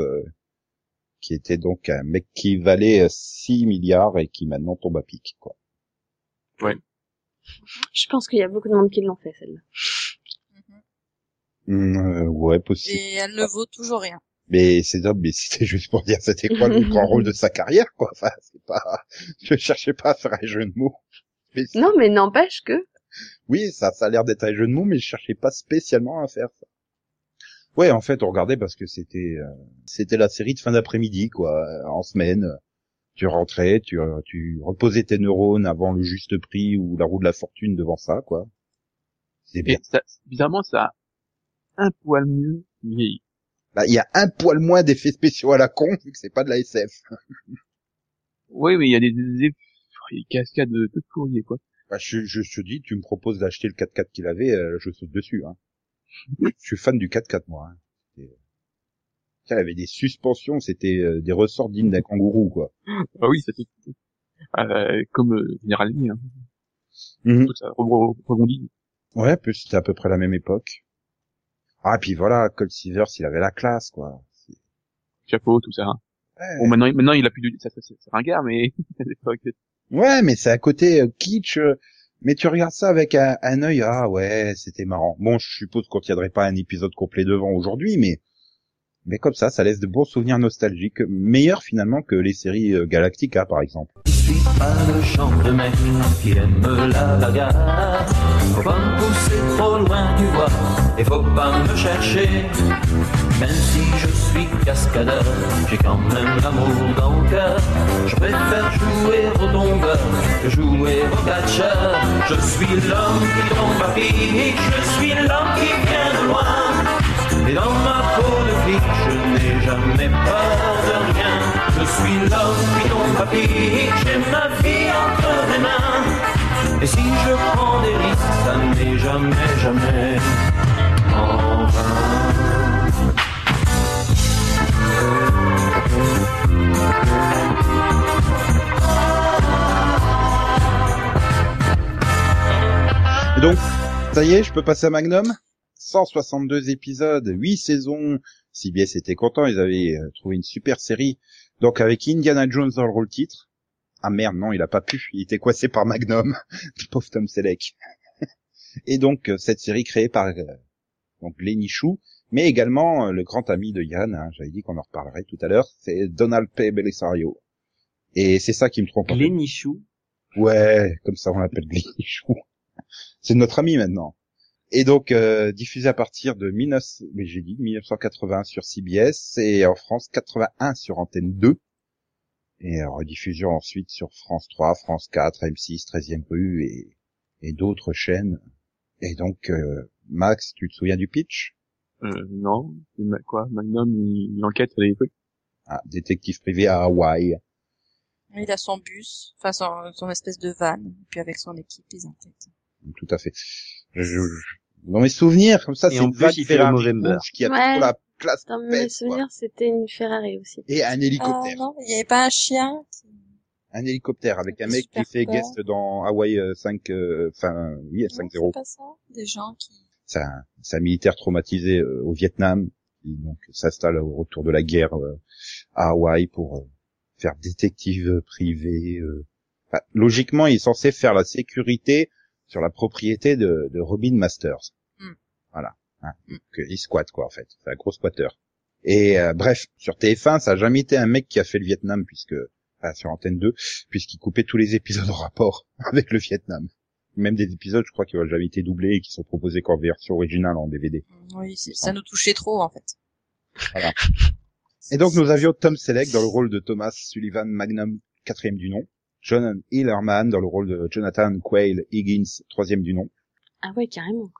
qui était donc un mec qui valait 6 milliards et qui maintenant tombe à pic, quoi. Ouais. Je pense qu'il y a beaucoup de monde qui l'ont fait, celle-là. Ouais, possible. Et elle ne vaut toujours rien. Mais c'est dommage, mais c'était juste pour dire, c'était quoi le grand rôle de sa carrière, quoi. Enfin, c'est pas, je cherchais pas à faire un jeu de mots. Mais non, mais n'empêche que. Oui, ça a l'air d'être un jeu de mots, mais je cherchais pas spécialement à faire ça. Ouais, en fait, on regardait parce que c'était la série de fin d'après-midi, quoi, en semaine. Tu rentrais, tu reposais tes neurones avant le juste prix ou la roue de la fortune devant ça, quoi. C'est bien. Et ça, bizarrement, ça a un poil mieux vieilli. Là, il y a un poil moins d'effets spéciaux à la con, vu que c'est pas de la SF. Oui, mais il y a des cascades de tout pourries, quoi. Bah, je te dis, tu me proposes d'acheter le 4x4 qu'il avait, je saute dessus, hein. Je suis fan du 4x4, moi, hein. Il avait des suspensions, c'était des ressorts dignes d'un kangourou, quoi. Ah oui, c'était comme General Lee, hein. Mm-hmm. Ça rebondit. Ouais, puis c'était à peu près la même époque. Ah, et puis voilà, Colt Sievers, il avait la classe, quoi. C'est... Chapeau, tout ça. Hein. Ouais. Bon, maintenant, il a plus de... C'est ringard, mais à l'époque... Ouais, mais c'est à côté kitsch. Mais tu regardes ça avec un œil, ah ouais, c'était marrant. Bon, je suppose qu'on tiendrait pas un épisode complet devant aujourd'hui, mais comme ça, ça laisse de bons souvenirs nostalgiques, meilleurs finalement que les séries Galactica, par exemple. Je suis pas le genre de mec qui aime la bagarre. Faut pas me pousser trop loin, tu vois, et faut pas me chercher. Même si je suis cascadeur, j'ai quand même l'amour dans le cœur. Je préfère jouer au tombeur que jouer au catcheur. Je suis l'homme qui tombe à pic, je suis l'homme qui vient de loin. Et dans ma peau de flic, je n'ai jamais peur de rien. Je suis l'homme qui tombe à pic, j'ai ma vie entre mes mains. Et si je prends des risques, ça n'est jamais, jamais en vain. Et donc, ça y est, je peux passer à Magnum ? 162 épisodes, 8 saisons. CBS était content, ils avaient trouvé une super série. Donc avec Indiana Jones dans le rôle titre. Ah merde, non, il a pas pu. Il était coincé par Magnum. Pauvre Tom Selleck. Et donc cette série créée par donc Lenny Chou, mais également le grand ami de Yann, hein, j'avais dit qu'on en reparlerait tout à l'heure, c'est Donald P. Bellisario. Et c'est ça qui me trompe. Lenny Chou. Ouais, comme ça on l'appelle Lenny Chou. C'est notre ami maintenant. Et donc diffusé à partir de 1980 sur CBS et en France 81 sur Antenne 2 et rediffusion ensuite sur France 3, France 4, M6, 13e rue et d'autres chaînes. Et donc Max, tu te souviens du pitch ? Non, quoi ? Magnum il enquête sur des trucs. Ah, détective privé à Hawaï. Il a son bus, enfin son espèce de van, et puis avec son équipe ils enquêtent. Tout à fait. Dans mes souvenirs, comme ça, et c'est une vague Ferrari rouge qui a trop la classe. Dans mes souvenirs, c'était une Ferrari aussi. Et un hélicoptère. Non, il n'y avait pas un chien. Un hélicoptère avec un mec qui fait guest dans Hawaii 5, enfin, oui, 5-0. C'est pas ça, des gens qui... C'est un militaire traumatisé au Vietnam, qui donc s'installe au retour de la guerre à Hawaï pour faire détective privé. Enfin, logiquement, il est censé faire la sécurité sur la propriété de Robin Masters. Mm. Voilà. Hein, que il squatte, quoi, en fait. C'est un gros squatteur. Et bref, sur TF1, ça a jamais été un mec qui a fait le Vietnam, puisque sur Antenne 2, puisqu'il coupait tous les épisodes en rapport avec le Vietnam. Même des épisodes, je crois, qui n'ont jamais été doublés et qui sont proposés qu'en version originale en DVD. Oui, ça nous touchait trop, en fait. Voilà. Et donc, nous avions Tom Selleck dans le rôle de Thomas Sullivan Magnum, 4e du nom. John Hillerman dans le rôle de Jonathan Quayle Higgins, 3e du nom. Ah ouais, carrément.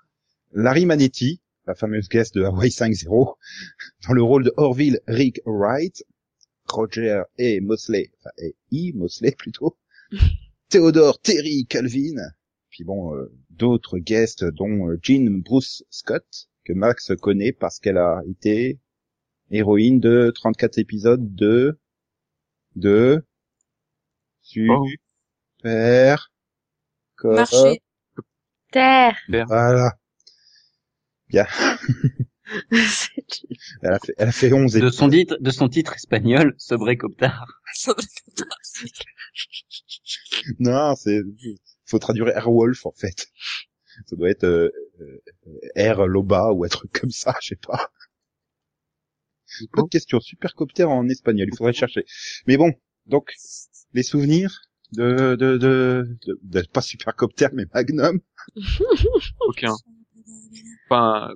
Larry Manetti, la fameuse guest de Hawaii 5-0, dans le rôle de Orville Rick Wright. Roger E. Mosley, enfin E. Mosley plutôt. Theodore Terry Calvin. Puis bon, d'autres guests dont Jean Bruce Scott, que Max connaît parce qu'elle a été héroïne de 34 épisodes de... Super. Oh. Marché. Terre. Voilà. Bien. Elle a fait 11 épisodes. De son titre espagnol, Sobrecoptar. Non, faut traduire Airwolf, en fait. Ça doit être, Air Loba ou un truc comme ça, je sais pas. Pas de question. Supercopter en espagnol, il faudrait chercher. Mais bon. Donc, les souvenirs de pas Supercopter, mais Magnum. Aucun. Enfin,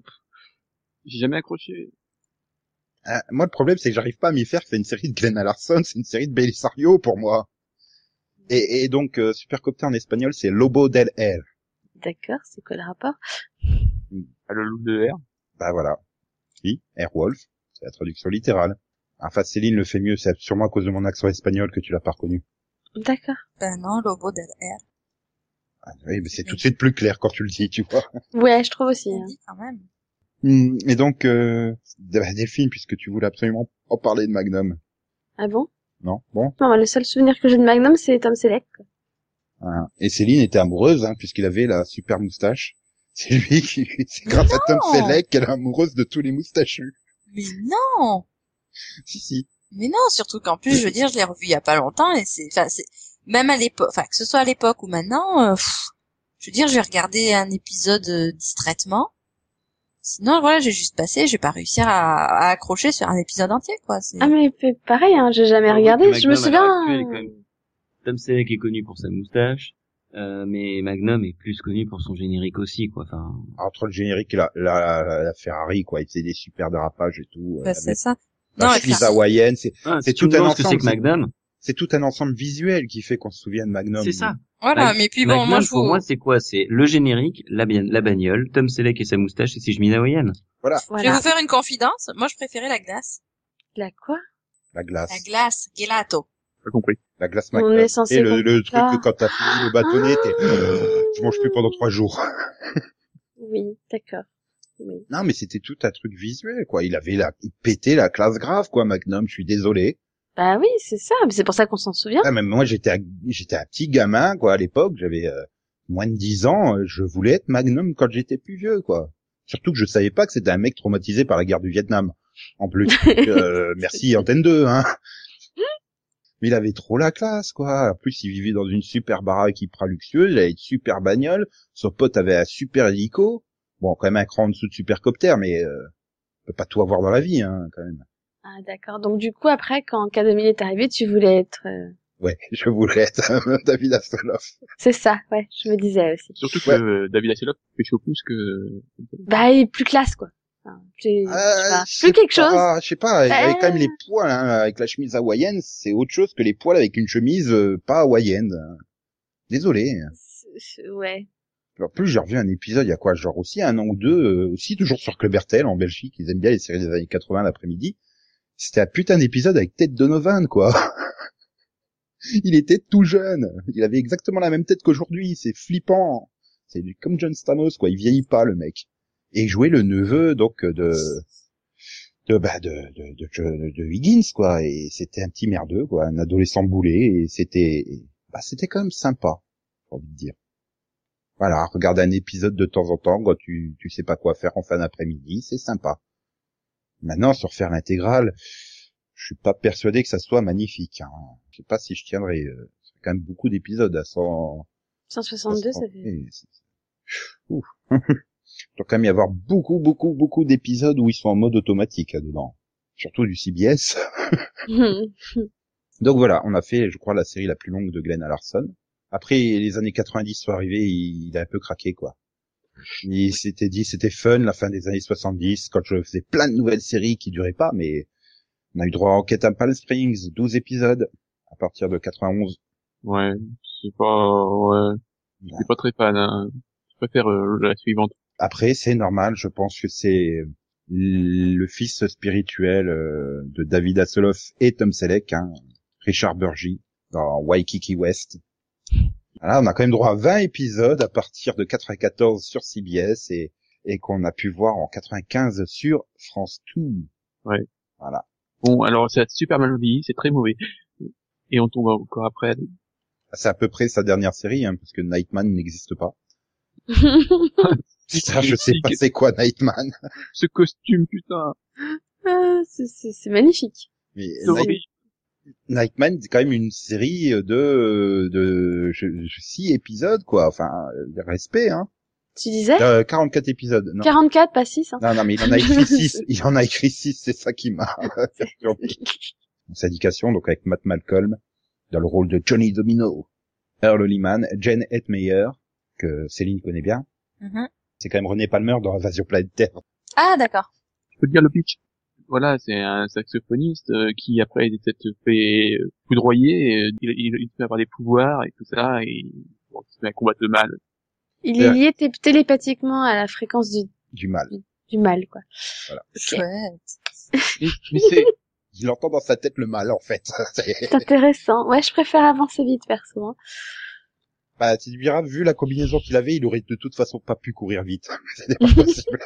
j'ai jamais accroché. Moi, le problème, c'est que j'arrive pas à m'y faire. C'est une série de Glenn A. Larson, c'est une série de Bellisario, pour moi. Et donc, Supercopter en espagnol, c'est Lobo del Air. D'accord, c'est quoi le rapport? Le loup de l'air. Bah voilà. Oui, Airwolf. c'est la traduction littérale. Enfin, Céline le fait mieux, c'est sûrement à cause de mon accent espagnol que tu l'as pas reconnu. D'accord. Ben non, Lobo del Air. Ah oui, mais c'est tout de suite plus clair quand tu le dis, tu vois. Ouais, je trouve aussi. Hein. Quand même. Et donc, Delphine, puisque tu voulais absolument en parler de Magnum. Ah bon? Non, bon. Non, le seul souvenir que j'ai de Magnum, c'est Tom Selleck. Ah, et Céline était amoureuse, hein, puisqu'il avait la super moustache. C'est lui qui, c'est grâce à Tom Selleck qu'elle est amoureuse de tous les moustachus. Mais non! Si, si. Mais non, surtout qu'en plus, je veux dire, je l'ai revu il y a pas longtemps et c'est, même à l'époque, enfin, que ce soit à l'époque ou maintenant, je veux dire, j'ai regardé un épisode distraitement. Sinon, voilà, j'ai juste passé, j'ai pas réussi à accrocher sur un épisode entier, quoi. C'est... Ah, mais pareil, hein, j'ai jamais regardé, Magnum, je me souviens. Tom Selleck est connu pour sa moustache, mais Magnum est plus connu pour son générique aussi, quoi, enfin. Entre le générique et la Ferrari, quoi, il faisait des super dérapages et tout. Bah, c'est ça. Non, la chemise hawaïenne, c'est tout un ensemble. C'est Magnum. C'est tout un ensemble visuel qui fait qu'on se souvient de Magnum. C'est ça. Voilà, mais puis bon, Magnum, moi pour moi, c'est quoi? C'est le générique, la bagnole, Tom Selleck et sa moustache et ses chemises hawaïennes. Voilà. Je vais vous faire une confidence. Moi, je préférais la glace. La quoi? La glace. La glace gelato. J'ai compris. La glace Magnum. Et le truc que quand t'as fini le bâtonnet, tu manges plus pendant 3 jours. Oui, d'accord. Oui. Non, mais c'était tout un truc visuel, quoi. Il pétait la classe grave, quoi, Magnum. Je suis désolé. Bah oui, c'est ça. Mais c'est pour ça qu'on s'en souvient. Ah, même moi, j'étais un petit gamin, quoi, à l'époque. J'avais moins de 10 ans. Je voulais être Magnum quand j'étais plus vieux, quoi. Surtout que je savais pas que c'était un mec traumatisé par la guerre du Vietnam. En plus, merci Antenne 2, hein. Mais il avait trop la classe, quoi. En plus, il vivait dans une super baraque hyper luxueuse. Il avait une super bagnole. Son pote avait un super hélico. Bon, quand même un cran en dessous de supercopter, mais on peut pas tout avoir dans la vie, hein, quand même. Ah, d'accord. Donc, du coup, après, quand Academy est arrivé, tu voulais être... Ouais, je voulais être David Hasselhoff. C'est ça, ouais, je me disais aussi. Surtout que David Hasselhoff fait chaud plus que... Bah, il est plus classe, quoi. Enfin, plus plus quelque chose. Je sais pas, il avait quand même les poils, hein, avec la chemise hawaïenne, c'est autre chose que les poils avec une chemise pas hawaïenne. Désolé. Ouais. En plus, j'ai revu un épisode, il y a quoi, genre aussi un an ou deux, aussi toujours sur Club RTL en Belgique, ils aiment bien les séries des années 80 l'après-midi. C'était un putain d'épisode avec Ted Donovan, quoi. Il était tout jeune. Il avait exactement la même tête qu'aujourd'hui. C'est flippant. C'est comme John Stamos, quoi. Il vieillit pas, le mec. Et il jouait le neveu, donc, de Higgins, quoi. Et c'était un petit merdeux, quoi. Un adolescent boulé. Et c'était quand même sympa. J'ai envie de dire. Voilà, regarde un épisode de temps en temps quand tu sais pas quoi faire en fin d'après-midi, c'est sympa. Maintenant, se refaire l'intégrale, je suis pas persuadé que ça soit magnifique. Hein. Je sais pas si je tiendrai. C'est quand même beaucoup d'épisodes à 100. 162, à 100... ça fait. Ouh. Il doit quand même y avoir beaucoup, beaucoup, beaucoup d'épisodes où ils sont en mode automatique là dedans. Surtout du CBS. Donc voilà, on a fait, je crois, la série la plus longue de Glenn A. Larson. Après, les années 90 sont arrivées, il a un peu craqué, quoi. Il s'était dit, c'était fun, la fin des années 70, quand je faisais plein de nouvelles séries qui duraient pas, mais on a eu droit à Enquête à Palm Springs, 12 épisodes, à partir de 91. Ouais, c'est pas très fan, hein. Je préfère la suivante. Après, c'est normal, je pense que c'est le fils spirituel de David Hasselhoff et Tom Selleck, hein, Richard Burgi, dans Waikiki West. Voilà, on a quand même droit à 20 épisodes à partir de 94 sur CBS et qu'on a pu voir en 95 sur France 2. Ouais. Voilà. Bon, alors ça a super mal vieilli, c'est très mauvais. Et on tombe encore après. C'est à peu près sa dernière série, hein, parce que Nightman n'existe pas. Putain, je sais pas c'est quoi Nightman. Ce costume, putain. C'est magnifique. Mais Nightman, c'est quand même une série de 6 épisodes, quoi. Enfin, respect, hein. Tu disais? 44 épisodes, non. 44, pas 6, hein. Non, mais il en a écrit 6. Il en a écrit 6, c'est ça qui m'a perturbé. Syndication, donc avec Matt Malcolm, dans le rôle de Johnny Domino, Earl Liman, Jen Hetmeyer, que Céline connaît bien. Mm-hmm. C'est quand même René Palmer dans Invasion Planétaire. Ah, d'accord. Je peux te dire le pitch? Voilà, c'est un saxophoniste qui après il s'est fait poudroyer, il peut avoir des pouvoirs et tout ça, et bon, c'est un combat de mal. Il est lié télépathiquement à la fréquence du mal, quoi. Voilà. Okay. Mais c'est... Il entend dans sa tête le mal, en fait. C'est intéressant. Ouais, je préfère avancer vite, perso. Hein. Bah, tu diras, vu la combinaison qu'il avait, il aurait de toute façon pas pu courir vite. C'était pas possible.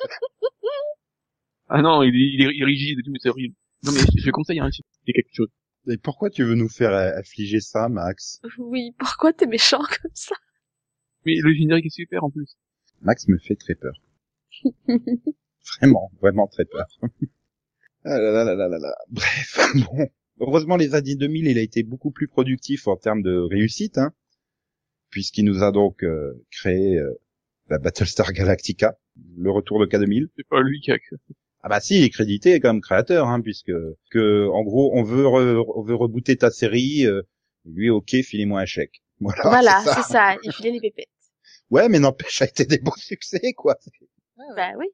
Ah non, il est rigide et tout, mais c'est horrible. Non, mais je conseille, hein, c'est quelque chose. Et pourquoi tu veux nous faire affliger ça, Max? Oui, pourquoi t'es méchant comme ça? Mais le générique est super, en plus. Max me fait très peur. Vraiment, vraiment très peur. Ah là là là là là là. Bref, bon. Heureusement, les années 2000, il a été beaucoup plus productif en termes de réussite, hein. Puisqu'il nous a donc créé la Battlestar Galactica, le retour de K2000. C'est pas lui qui a créé. Ah bah si, il est crédité comme créateur, hein, puisque que en gros, on veut rebooter ta série, lui OK, filez-moi un chèque. Voilà, c'est ça, il filait les pépettes. Ouais, mais n'empêche, ça a été des beaux succès, quoi. Bah oui.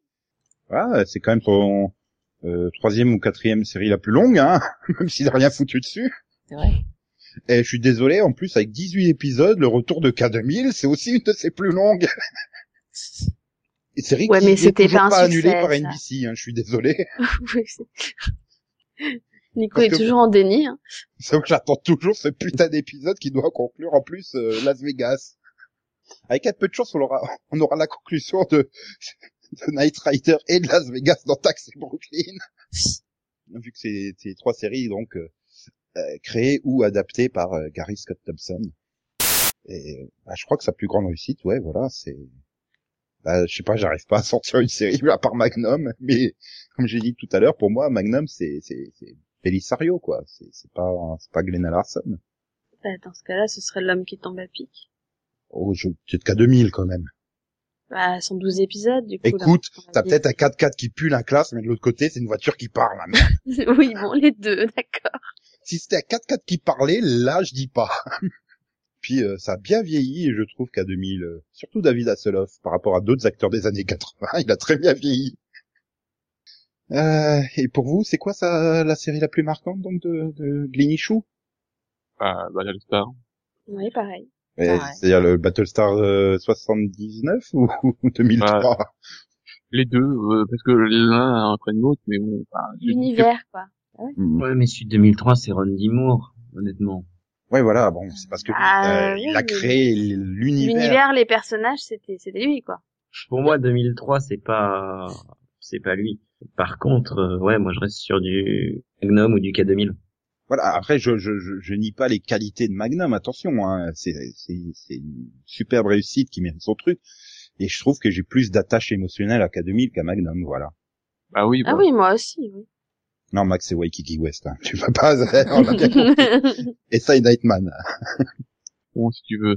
Voilà, c'est quand même son troisième ou quatrième série la plus longue, hein, même s'il n'a rien foutu dessus. C'est vrai. Et je suis désolé, en plus, avec 18 épisodes, le retour de K2000, c'est aussi une de ses plus longues. Une série ouais, qui n'est toujours pas annulée par NBC, hein, je suis désolé. Nico est toujours en déni. Hein. J'attends toujours ce putain d'épisode qui doit conclure, en plus, Las Vegas. Avec un peu de chance, on aura la conclusion de Knight Rider et de Las Vegas dans Taxi Brooklyn. Vu que c'est trois séries, donc... créé ou adapté par Gary Scott Thompson. Et bah, je crois que sa plus grande réussite, ouais, voilà, c'est... Bah, je sais pas, j'arrive pas à sortir une série à part Magnum, mais comme j'ai dit tout à l'heure, pour moi, Magnum, c'est Bellisario, quoi. C'est pas Glenn A. Larson. Bah, dans ce cas-là, ce serait L'homme qui tombe à pic. Oh, peut-être qu'à 2000, quand même. Bah, 112 épisodes, du coup. Écoute, t'as peut-être un 4x4 qui pue la classe, mais de l'autre côté, c'est une voiture qui parle, la merde. Oui, bon, les deux, d'accord. Si c'était à 4x4 qui parlait, là, je dis pas. Puis, ça a bien vieilli, et je trouve qu'à 2000, surtout David Hasselhoff, par rapport à d'autres acteurs des années 80, il a très bien vieilli. Et pour vous, c'est quoi ça, la série la plus marquante, donc, de Glinichou? Ah, Battlestar. Oui, pareil. C'est-à-dire le Battlestar 79 ou 2003? Les deux, parce que l'un après l'autre, mais bon, enfin, l'univers, quoi. Ouais, mais celui de 2003, c'est Rondi Moore, honnêtement. Ouais, voilà, bon, c'est parce que il a créé l'univers. L'univers, les personnages, c'était lui, quoi. Pour moi, 2003, c'est pas lui. Par contre, ouais, moi, je reste sur du Magnum ou du K2000. Voilà, après, je nie pas les qualités de Magnum, attention, hein, c'est une superbe réussite qui mérite son truc, et je trouve que j'ai plus d'attache émotionnelle à K2000 qu'à Magnum, voilà. Ah oui, bah. Ah oui, moi aussi, oui. Non, Max, c'est Waikiki West, hein. Tu vas pas, on l'a bien compris. Et ça, il Nightman. Bon, si tu veux.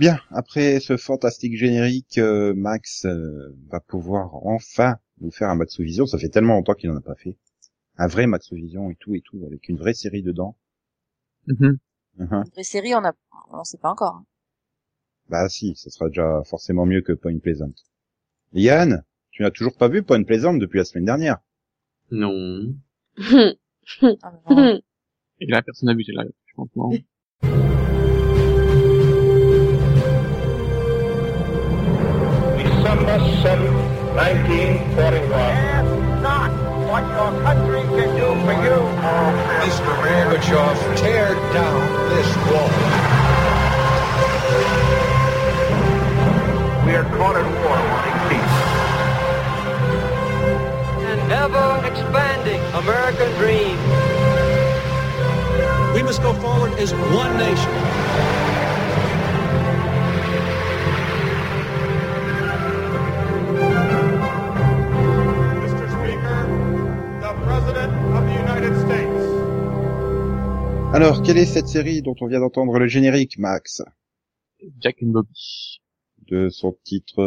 Bien, après ce fantastique générique, Max va pouvoir enfin nous faire un Maxovision. Ça fait tellement longtemps qu'il n'en a pas fait. Un vrai Maxovision et tout, avec une vraie série dedans. Mm-hmm. Uh-huh. Une vraie série, on sait pas encore. Bah si, ça sera déjà forcément mieux que Point Pleasant. Yann, tu n'as toujours pas vu Point Pleasant depuis la semaine dernière? Non. Ah, non. Et là, personne n'a vu, j'ai là, je pense, non. December 7, 1941. That's not what your country can do for you. Mr. Gorbachev, tear down this wall. We are caught in war wanting peace. An ever-expanding American dream. must go forward as one nation. Mr. Speaker, the President of the United States. Alors, quelle est cette série dont on vient d'entendre le générique, Max? Jack and Bobby. De son titre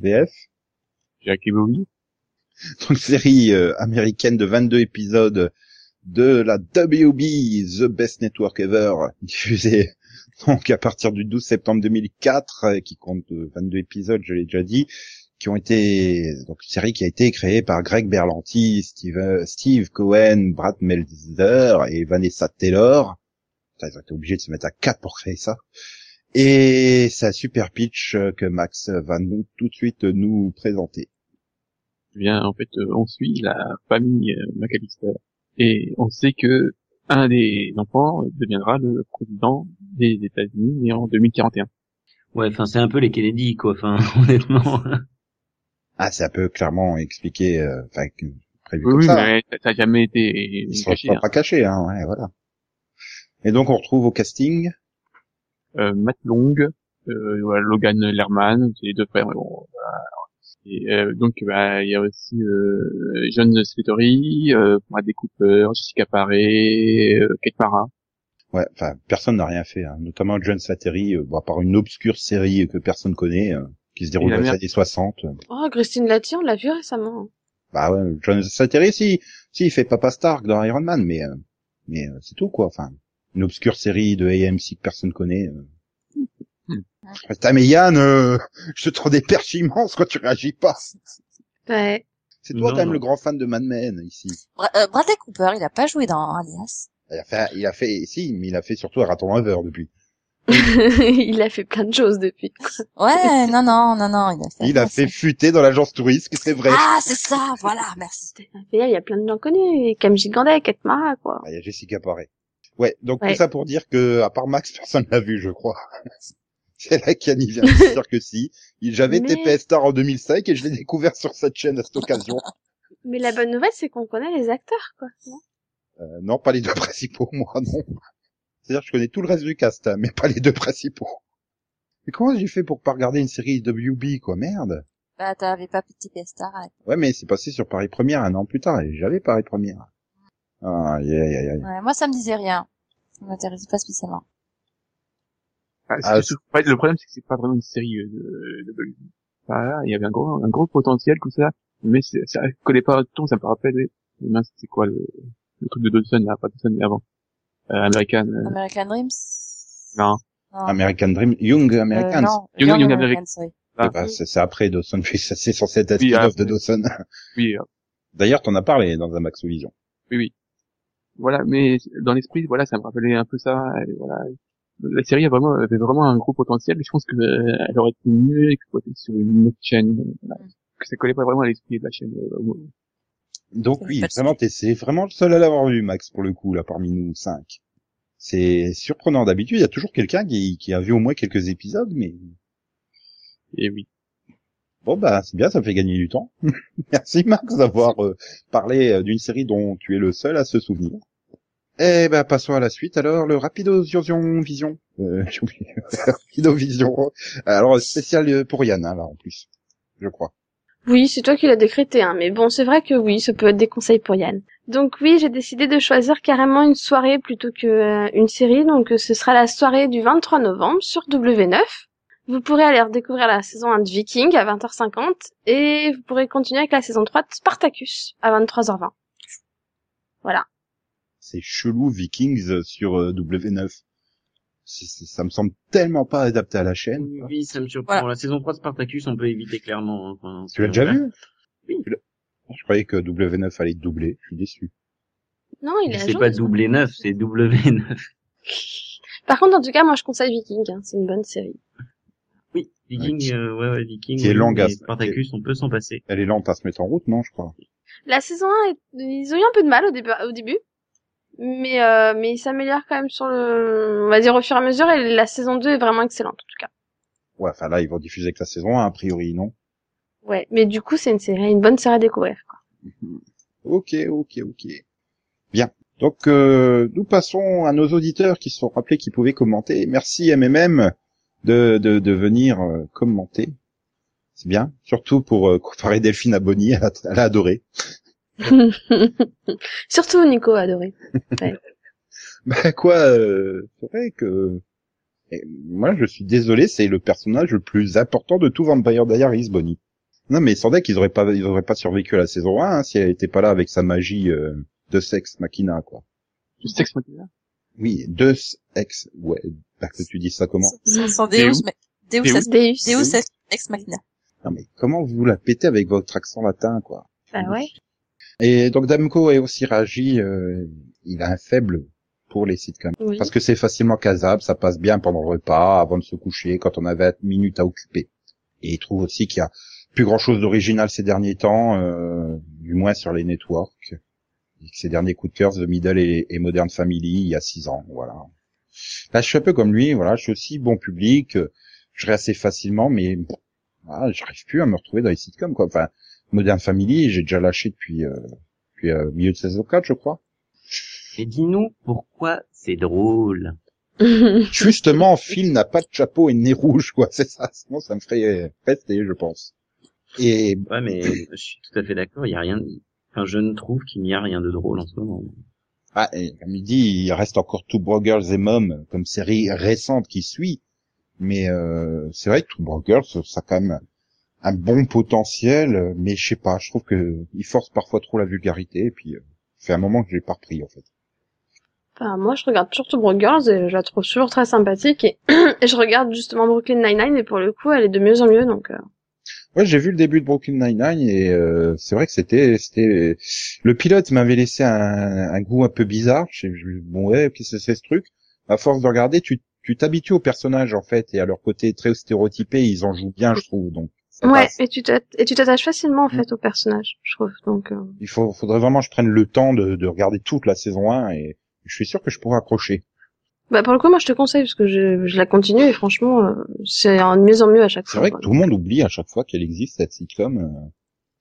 VF. Jack et Bobby. Donc série américaine de 22 épisodes de la WB, The Best Network Ever, diffusée donc à partir du 12 septembre 2004, qui compte 22 épisodes, je l'ai déjà dit, qui ont été donc une série qui a été créée par Greg Berlanti, Steve Cohen, Brad Meltzer et Vanessa Taylor. Ils ont été obligés de se mettre à 4 pour créer ça. Et c'est un super pitch que Max va nous tout de suite nous présenter. Bien, en fait, on suit la famille McAllister et on sait que un des enfants deviendra le président des États-Unis en 2041. Ouais, enfin, c'est un peu les Kennedy, quoi. Enfin, honnêtement. Ah, c'est un peu clairement expliqué, enfin, prévu oui, comme ça. Oui, mais ça n'a jamais été caché. Pas caché, hein. Ouais, voilà. Et donc, on retrouve au casting. Matt Long, voilà, Logan Lerman, c'est les deux frères, mais bon, voilà. Et, donc, bah, il y a aussi, John Slattery, Bradley Cooper, Jessica Paré, Kate Mara. Ouais, enfin, personne n'a rien fait, hein. Notamment John Slattery, bon, à part une obscure série que personne connaît, qui se déroule dans les années 60. Oh, Christine Lottie, on l'a vu récemment. Bah ouais, John Slattery, si, il fait Papa Stark dans Iron Man, mais c'est tout, quoi, enfin. Une obscure série de AMC que personne connaît. Putain, mais Yann, je te rends des perches immenses quand tu réagis pas. Ouais. C'est toi quand même le grand fan de Mad Men ici. Bradley Cooper, il a pas joué dans Alias. Mais il a fait surtout Raton Laveur depuis. Il a fait plein de choses depuis. Ouais, non, il a fait. Il a fait futer dans l'agence touriste, c'est vrai. Ah, c'est ça, voilà, merci. Il y a plein de gens connus, Cam Gigandet, Kate Mara, quoi. Il y a Jessica Paré. Ouais, donc tout ça pour dire que, à part Max, personne l'a vu, je crois. C'est là qu'Yann vient de dire que si. J'avais TPS Star en 2005 et je l'ai découvert sur cette chaîne à cette occasion. Mais la bonne nouvelle, c'est qu'on connaît les acteurs, quoi. Non, pas les deux principaux, moi, non. C'est-à-dire que je connais tout le reste du cast, hein, mais pas les deux principaux. Mais comment j'ai fait pour pas regarder une série WB, quoi, merde? Bah, t'avais pas TPS Star, hein. Ouais, mais c'est passé sur Paris Première un an plus tard et j'avais Paris Première. Ah, yeah. Ouais, moi, ça me disait rien. Ça m'intéressait pas spécialement. Le problème, c'est que c'est pas vraiment une série de voilà, il y avait un gros potentiel comme ça, mais ça collait pas tout, ça me rappelle, mais c'est quoi le truc de Dawson, là, pas Dawson, mais avant. American Dreams? Non. American Dreams, Young Americans. Non, Young Americans, oui. Ah. Bah, c'est après Dawson, c'est censé être un spin-off de Dawson. Oui, d'ailleurs, t'en as parlé dans un Maxovision. Oui. Voilà, mais dans l'esprit, voilà, ça me rappelait un peu ça, voilà. La série avait vraiment un gros potentiel, mais je pense que elle aurait été mieux exploitée sur une autre chaîne, que ça collait pas vraiment à l'esprit de la chaîne. Donc oui, vraiment, c'est vraiment le seul à l'avoir vu, Max, pour le coup, là, parmi nous 5. C'est surprenant, d'habitude, il y a toujours quelqu'un qui a vu au moins quelques épisodes, mais... Et oui. Bon, bah, c'est bien, ça me fait gagner du temps. Merci, Max, d'avoir parlé d'une série dont tu es le seul à se souvenir. Eh ben, passons à la suite, alors, le Rapido-Vision. J'ai oublié. Rapido-Vision. Alors, spécial pour Yann, hein, là, en plus. Je crois. Oui, c'est toi qui l'as décrété, hein. Mais bon, c'est vrai que oui, ça peut être des conseils pour Yann. Donc oui, j'ai décidé de choisir carrément une soirée plutôt que une série. Donc, ce sera la soirée du 23 novembre sur W9. Vous pourrez aller redécouvrir la saison 1 de Viking à 20h50. Et vous pourrez continuer avec la saison 3 de Spartacus à 23h20. Voilà. C'est chelou Vikings sur W9. Ça me semble tellement pas adapté à la chaîne. Oui, ça me surprend. Voilà. La saison 3 de Spartacus, on peut éviter clairement. Hein, tu l'as déjà vu ? Oui. Je croyais que W9 allait doubler. Je suis déçu. Non, c'est pas W9, c'est W9. Par contre, en tout cas, moi, je conseille Viking. Hein. C'est une bonne série. Oui, Viking. Ouais, Viking. Qui est longue. Spartacus, on peut s'en passer. Elle est lente à se mettre en route, non, je crois. La saison 1, ils ont eu un peu de mal au début. Mais il s'améliore quand même sur le, on va dire au fur et à mesure, et la saison 2 est vraiment excellente, en tout cas. Ouais, enfin là, ils vont diffuser que la saison 1, a priori, non? Ouais, mais du coup, c'est une bonne série à découvrir, quoi. Ok. Bien. Donc, nous passons à nos auditeurs qui se sont rappelés qu'ils pouvaient commenter. Merci MMM de venir commenter. C'est bien. Surtout pour comparer Delphine à Bonnie, elle a adoré. Surtout Nico a adoré. Ouais. Bah quoi, c'est vrai que... Et moi, je suis désolé, c'est le personnage le plus important de tout Vampire Diaries, Bonnie. Non, mais sans deck, ils auraient pas survécu à la saison 1, hein, si elle était pas là avec sa magie, de sexe machina, quoi. De sexe machina? Oui, de sexe, ouais, parce que tu dis ça comment? Sans Deus, mais Deus ex machina. Non, mais comment vous la pétez avec votre accent latin, quoi? Bah ouais. Et donc, Damco a aussi réagi, il a un faible pour les sitcoms. Oui. Parce que c'est facilement casable, ça passe bien pendant le repas, avant de se coucher, quand on avait 20 minutes à occuper. Et il trouve aussi qu'il y a plus grand chose d'original ces derniers temps, du moins sur les networks. Ces derniers coups de cœur, The Middle et Modern Family, il y a 6 ans, voilà. Là, je suis un peu comme lui, voilà, je suis aussi bon public, je ris assez facilement, mais voilà, j'arrive plus à me retrouver dans les sitcoms, quoi. Enfin, Modern Family, j'ai déjà lâché depuis milieu de saison 4, je crois. Et dis-nous pourquoi c'est drôle. Justement, Phil n'a pas de chapeau et de nez rouge, quoi, c'est ça. Sinon, ça me ferait pester, je pense. Et... Ouais, mais je suis tout à fait d'accord, il y a rien... Enfin, je ne trouve qu'il n'y a rien de drôle en ce moment. Ah, et comme il dit, il reste encore Two Brothers et Mom, comme série récente qui suit. Mais c'est vrai que Two Brothers, ça a quand même un bon potentiel, mais je sais pas, je trouve que il force parfois trop la vulgarité, et puis fait un moment que je l'ai pas repris, en fait. Enfin, moi, je regarde surtout Broke Girls et je la trouve toujours très sympathique et je regarde justement Brooklyn Nine-Nine et pour le coup, elle est de mieux en mieux, donc. Ouais, j'ai vu le début de Brooklyn Nine-Nine et c'est vrai que c'était le pilote m'avait laissé un goût un peu bizarre. Bon ouais, qu'est-ce que c'est ce truc? À force de regarder, tu t'habitues aux personnages en fait et à leur côté très stéréotypé, ils en jouent bien, je trouve. Donc. Ouais, et tu t'attaches facilement en fait au personnage, je trouve. Donc. Il faudrait vraiment que je prenne le temps de regarder toute la saison 1 et je suis sûr que je pourrais accrocher. Bah pour le coup, moi je te conseille parce que je la continue et franchement, c'est de mieux en mieux à chaque fois. C'est vrai que tout le monde oublie à chaque fois qu'elle existe cette sitcom.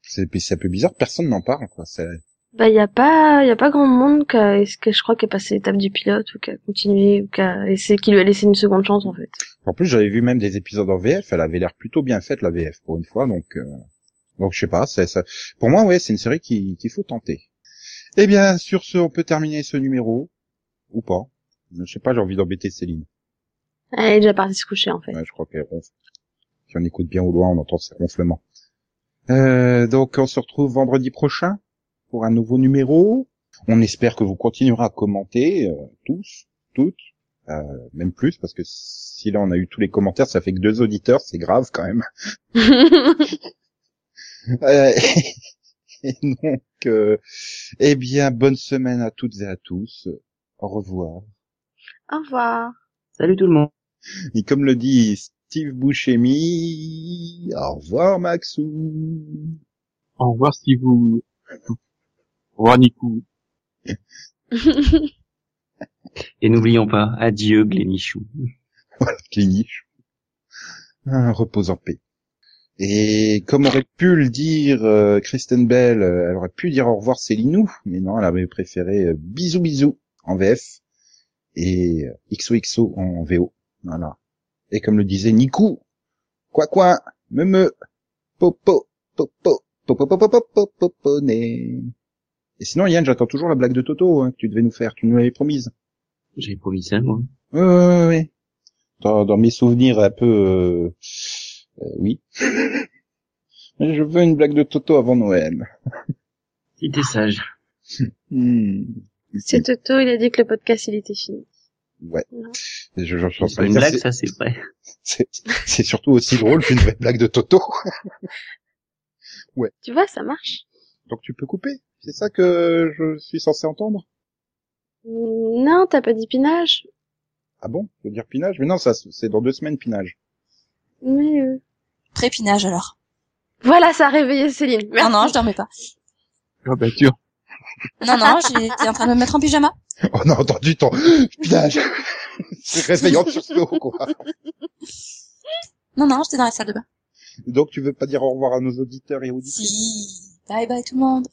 C'est un peu bizarre, personne n'en parle quoi. C'est... Bah y a pas grand monde que je crois qui a passé l'étape du pilote ou qui a continué ou qui lui a laissé une seconde chance en fait. En plus j'avais vu même des épisodes en VF, elle avait l'air plutôt bien faite la VF pour une fois donc je sais pas, c'est ça. Pour moi ouais c'est une série qu'il faut tenter. Eh bien sur ce on peut terminer ce numéro ou pas. Je sais pas, j'ai envie d'embêter Céline. Elle est déjà partie se coucher en fait. Ouais, je crois qu'elle ronfle. Si on écoute bien au loin on entend ses ronflements. Donc on se retrouve vendredi prochain. Pour un nouveau numéro. On espère que vous continuerez à commenter, tous, toutes, même plus, parce que si là on a eu tous les commentaires, ça fait que 2 auditeurs, c'est grave quand même. Et donc, eh bien, bonne semaine à toutes et à tous. Au revoir. Au revoir. Salut tout le monde. Et comme le dit Steve Buscemi, au revoir Maxou. Au revoir Steve. Au revoir, Nico. Et n'oublions pas, adieu, Glénichou. Voilà, Glénichou. Repose en paix. Et comme aurait pu le dire Kristen Bell, elle aurait pu dire au revoir Célinou, mais non, elle avait préféré bisous bisous en VF et XOXO en VO. Voilà. Et comme le disait Nico, quoi, me, popo, né. Et sinon, Yann, j'attends toujours la blague de Toto, hein, que tu devais nous faire. Tu nous l'avais promise. J'avais promis ça, moi. Ouais. Dans mes souvenirs un peu, oui. Mais je veux une blague de Toto avant Noël. Il était sage. C'est Toto, il a dit que le podcast, il était fini. Ouais. Je pense une blague, ça, c'est vrai. C'est surtout aussi drôle qu'une vraie blague de Toto. Ouais. Tu vois, ça marche. Donc tu peux couper. C'est ça que je suis censé entendre? Non, t'as pas dit pinage. Ah bon? Je veux dire pinage? Mais non, ça, c'est dans 2 semaines pinage. Mais pré-pinage alors. Voilà, ça a réveillé Céline. Merci. Non, je dormais pas. Oh bah tu... Non, j'étais en train de me mettre en pyjama. Oh non, entendu ton pinage. C'est réveillant sur ce haut, quoi. Non, j'étais dans la salle de bain. Donc tu veux pas dire au revoir à nos auditeurs et auditrices? Si. Bye bye tout le monde.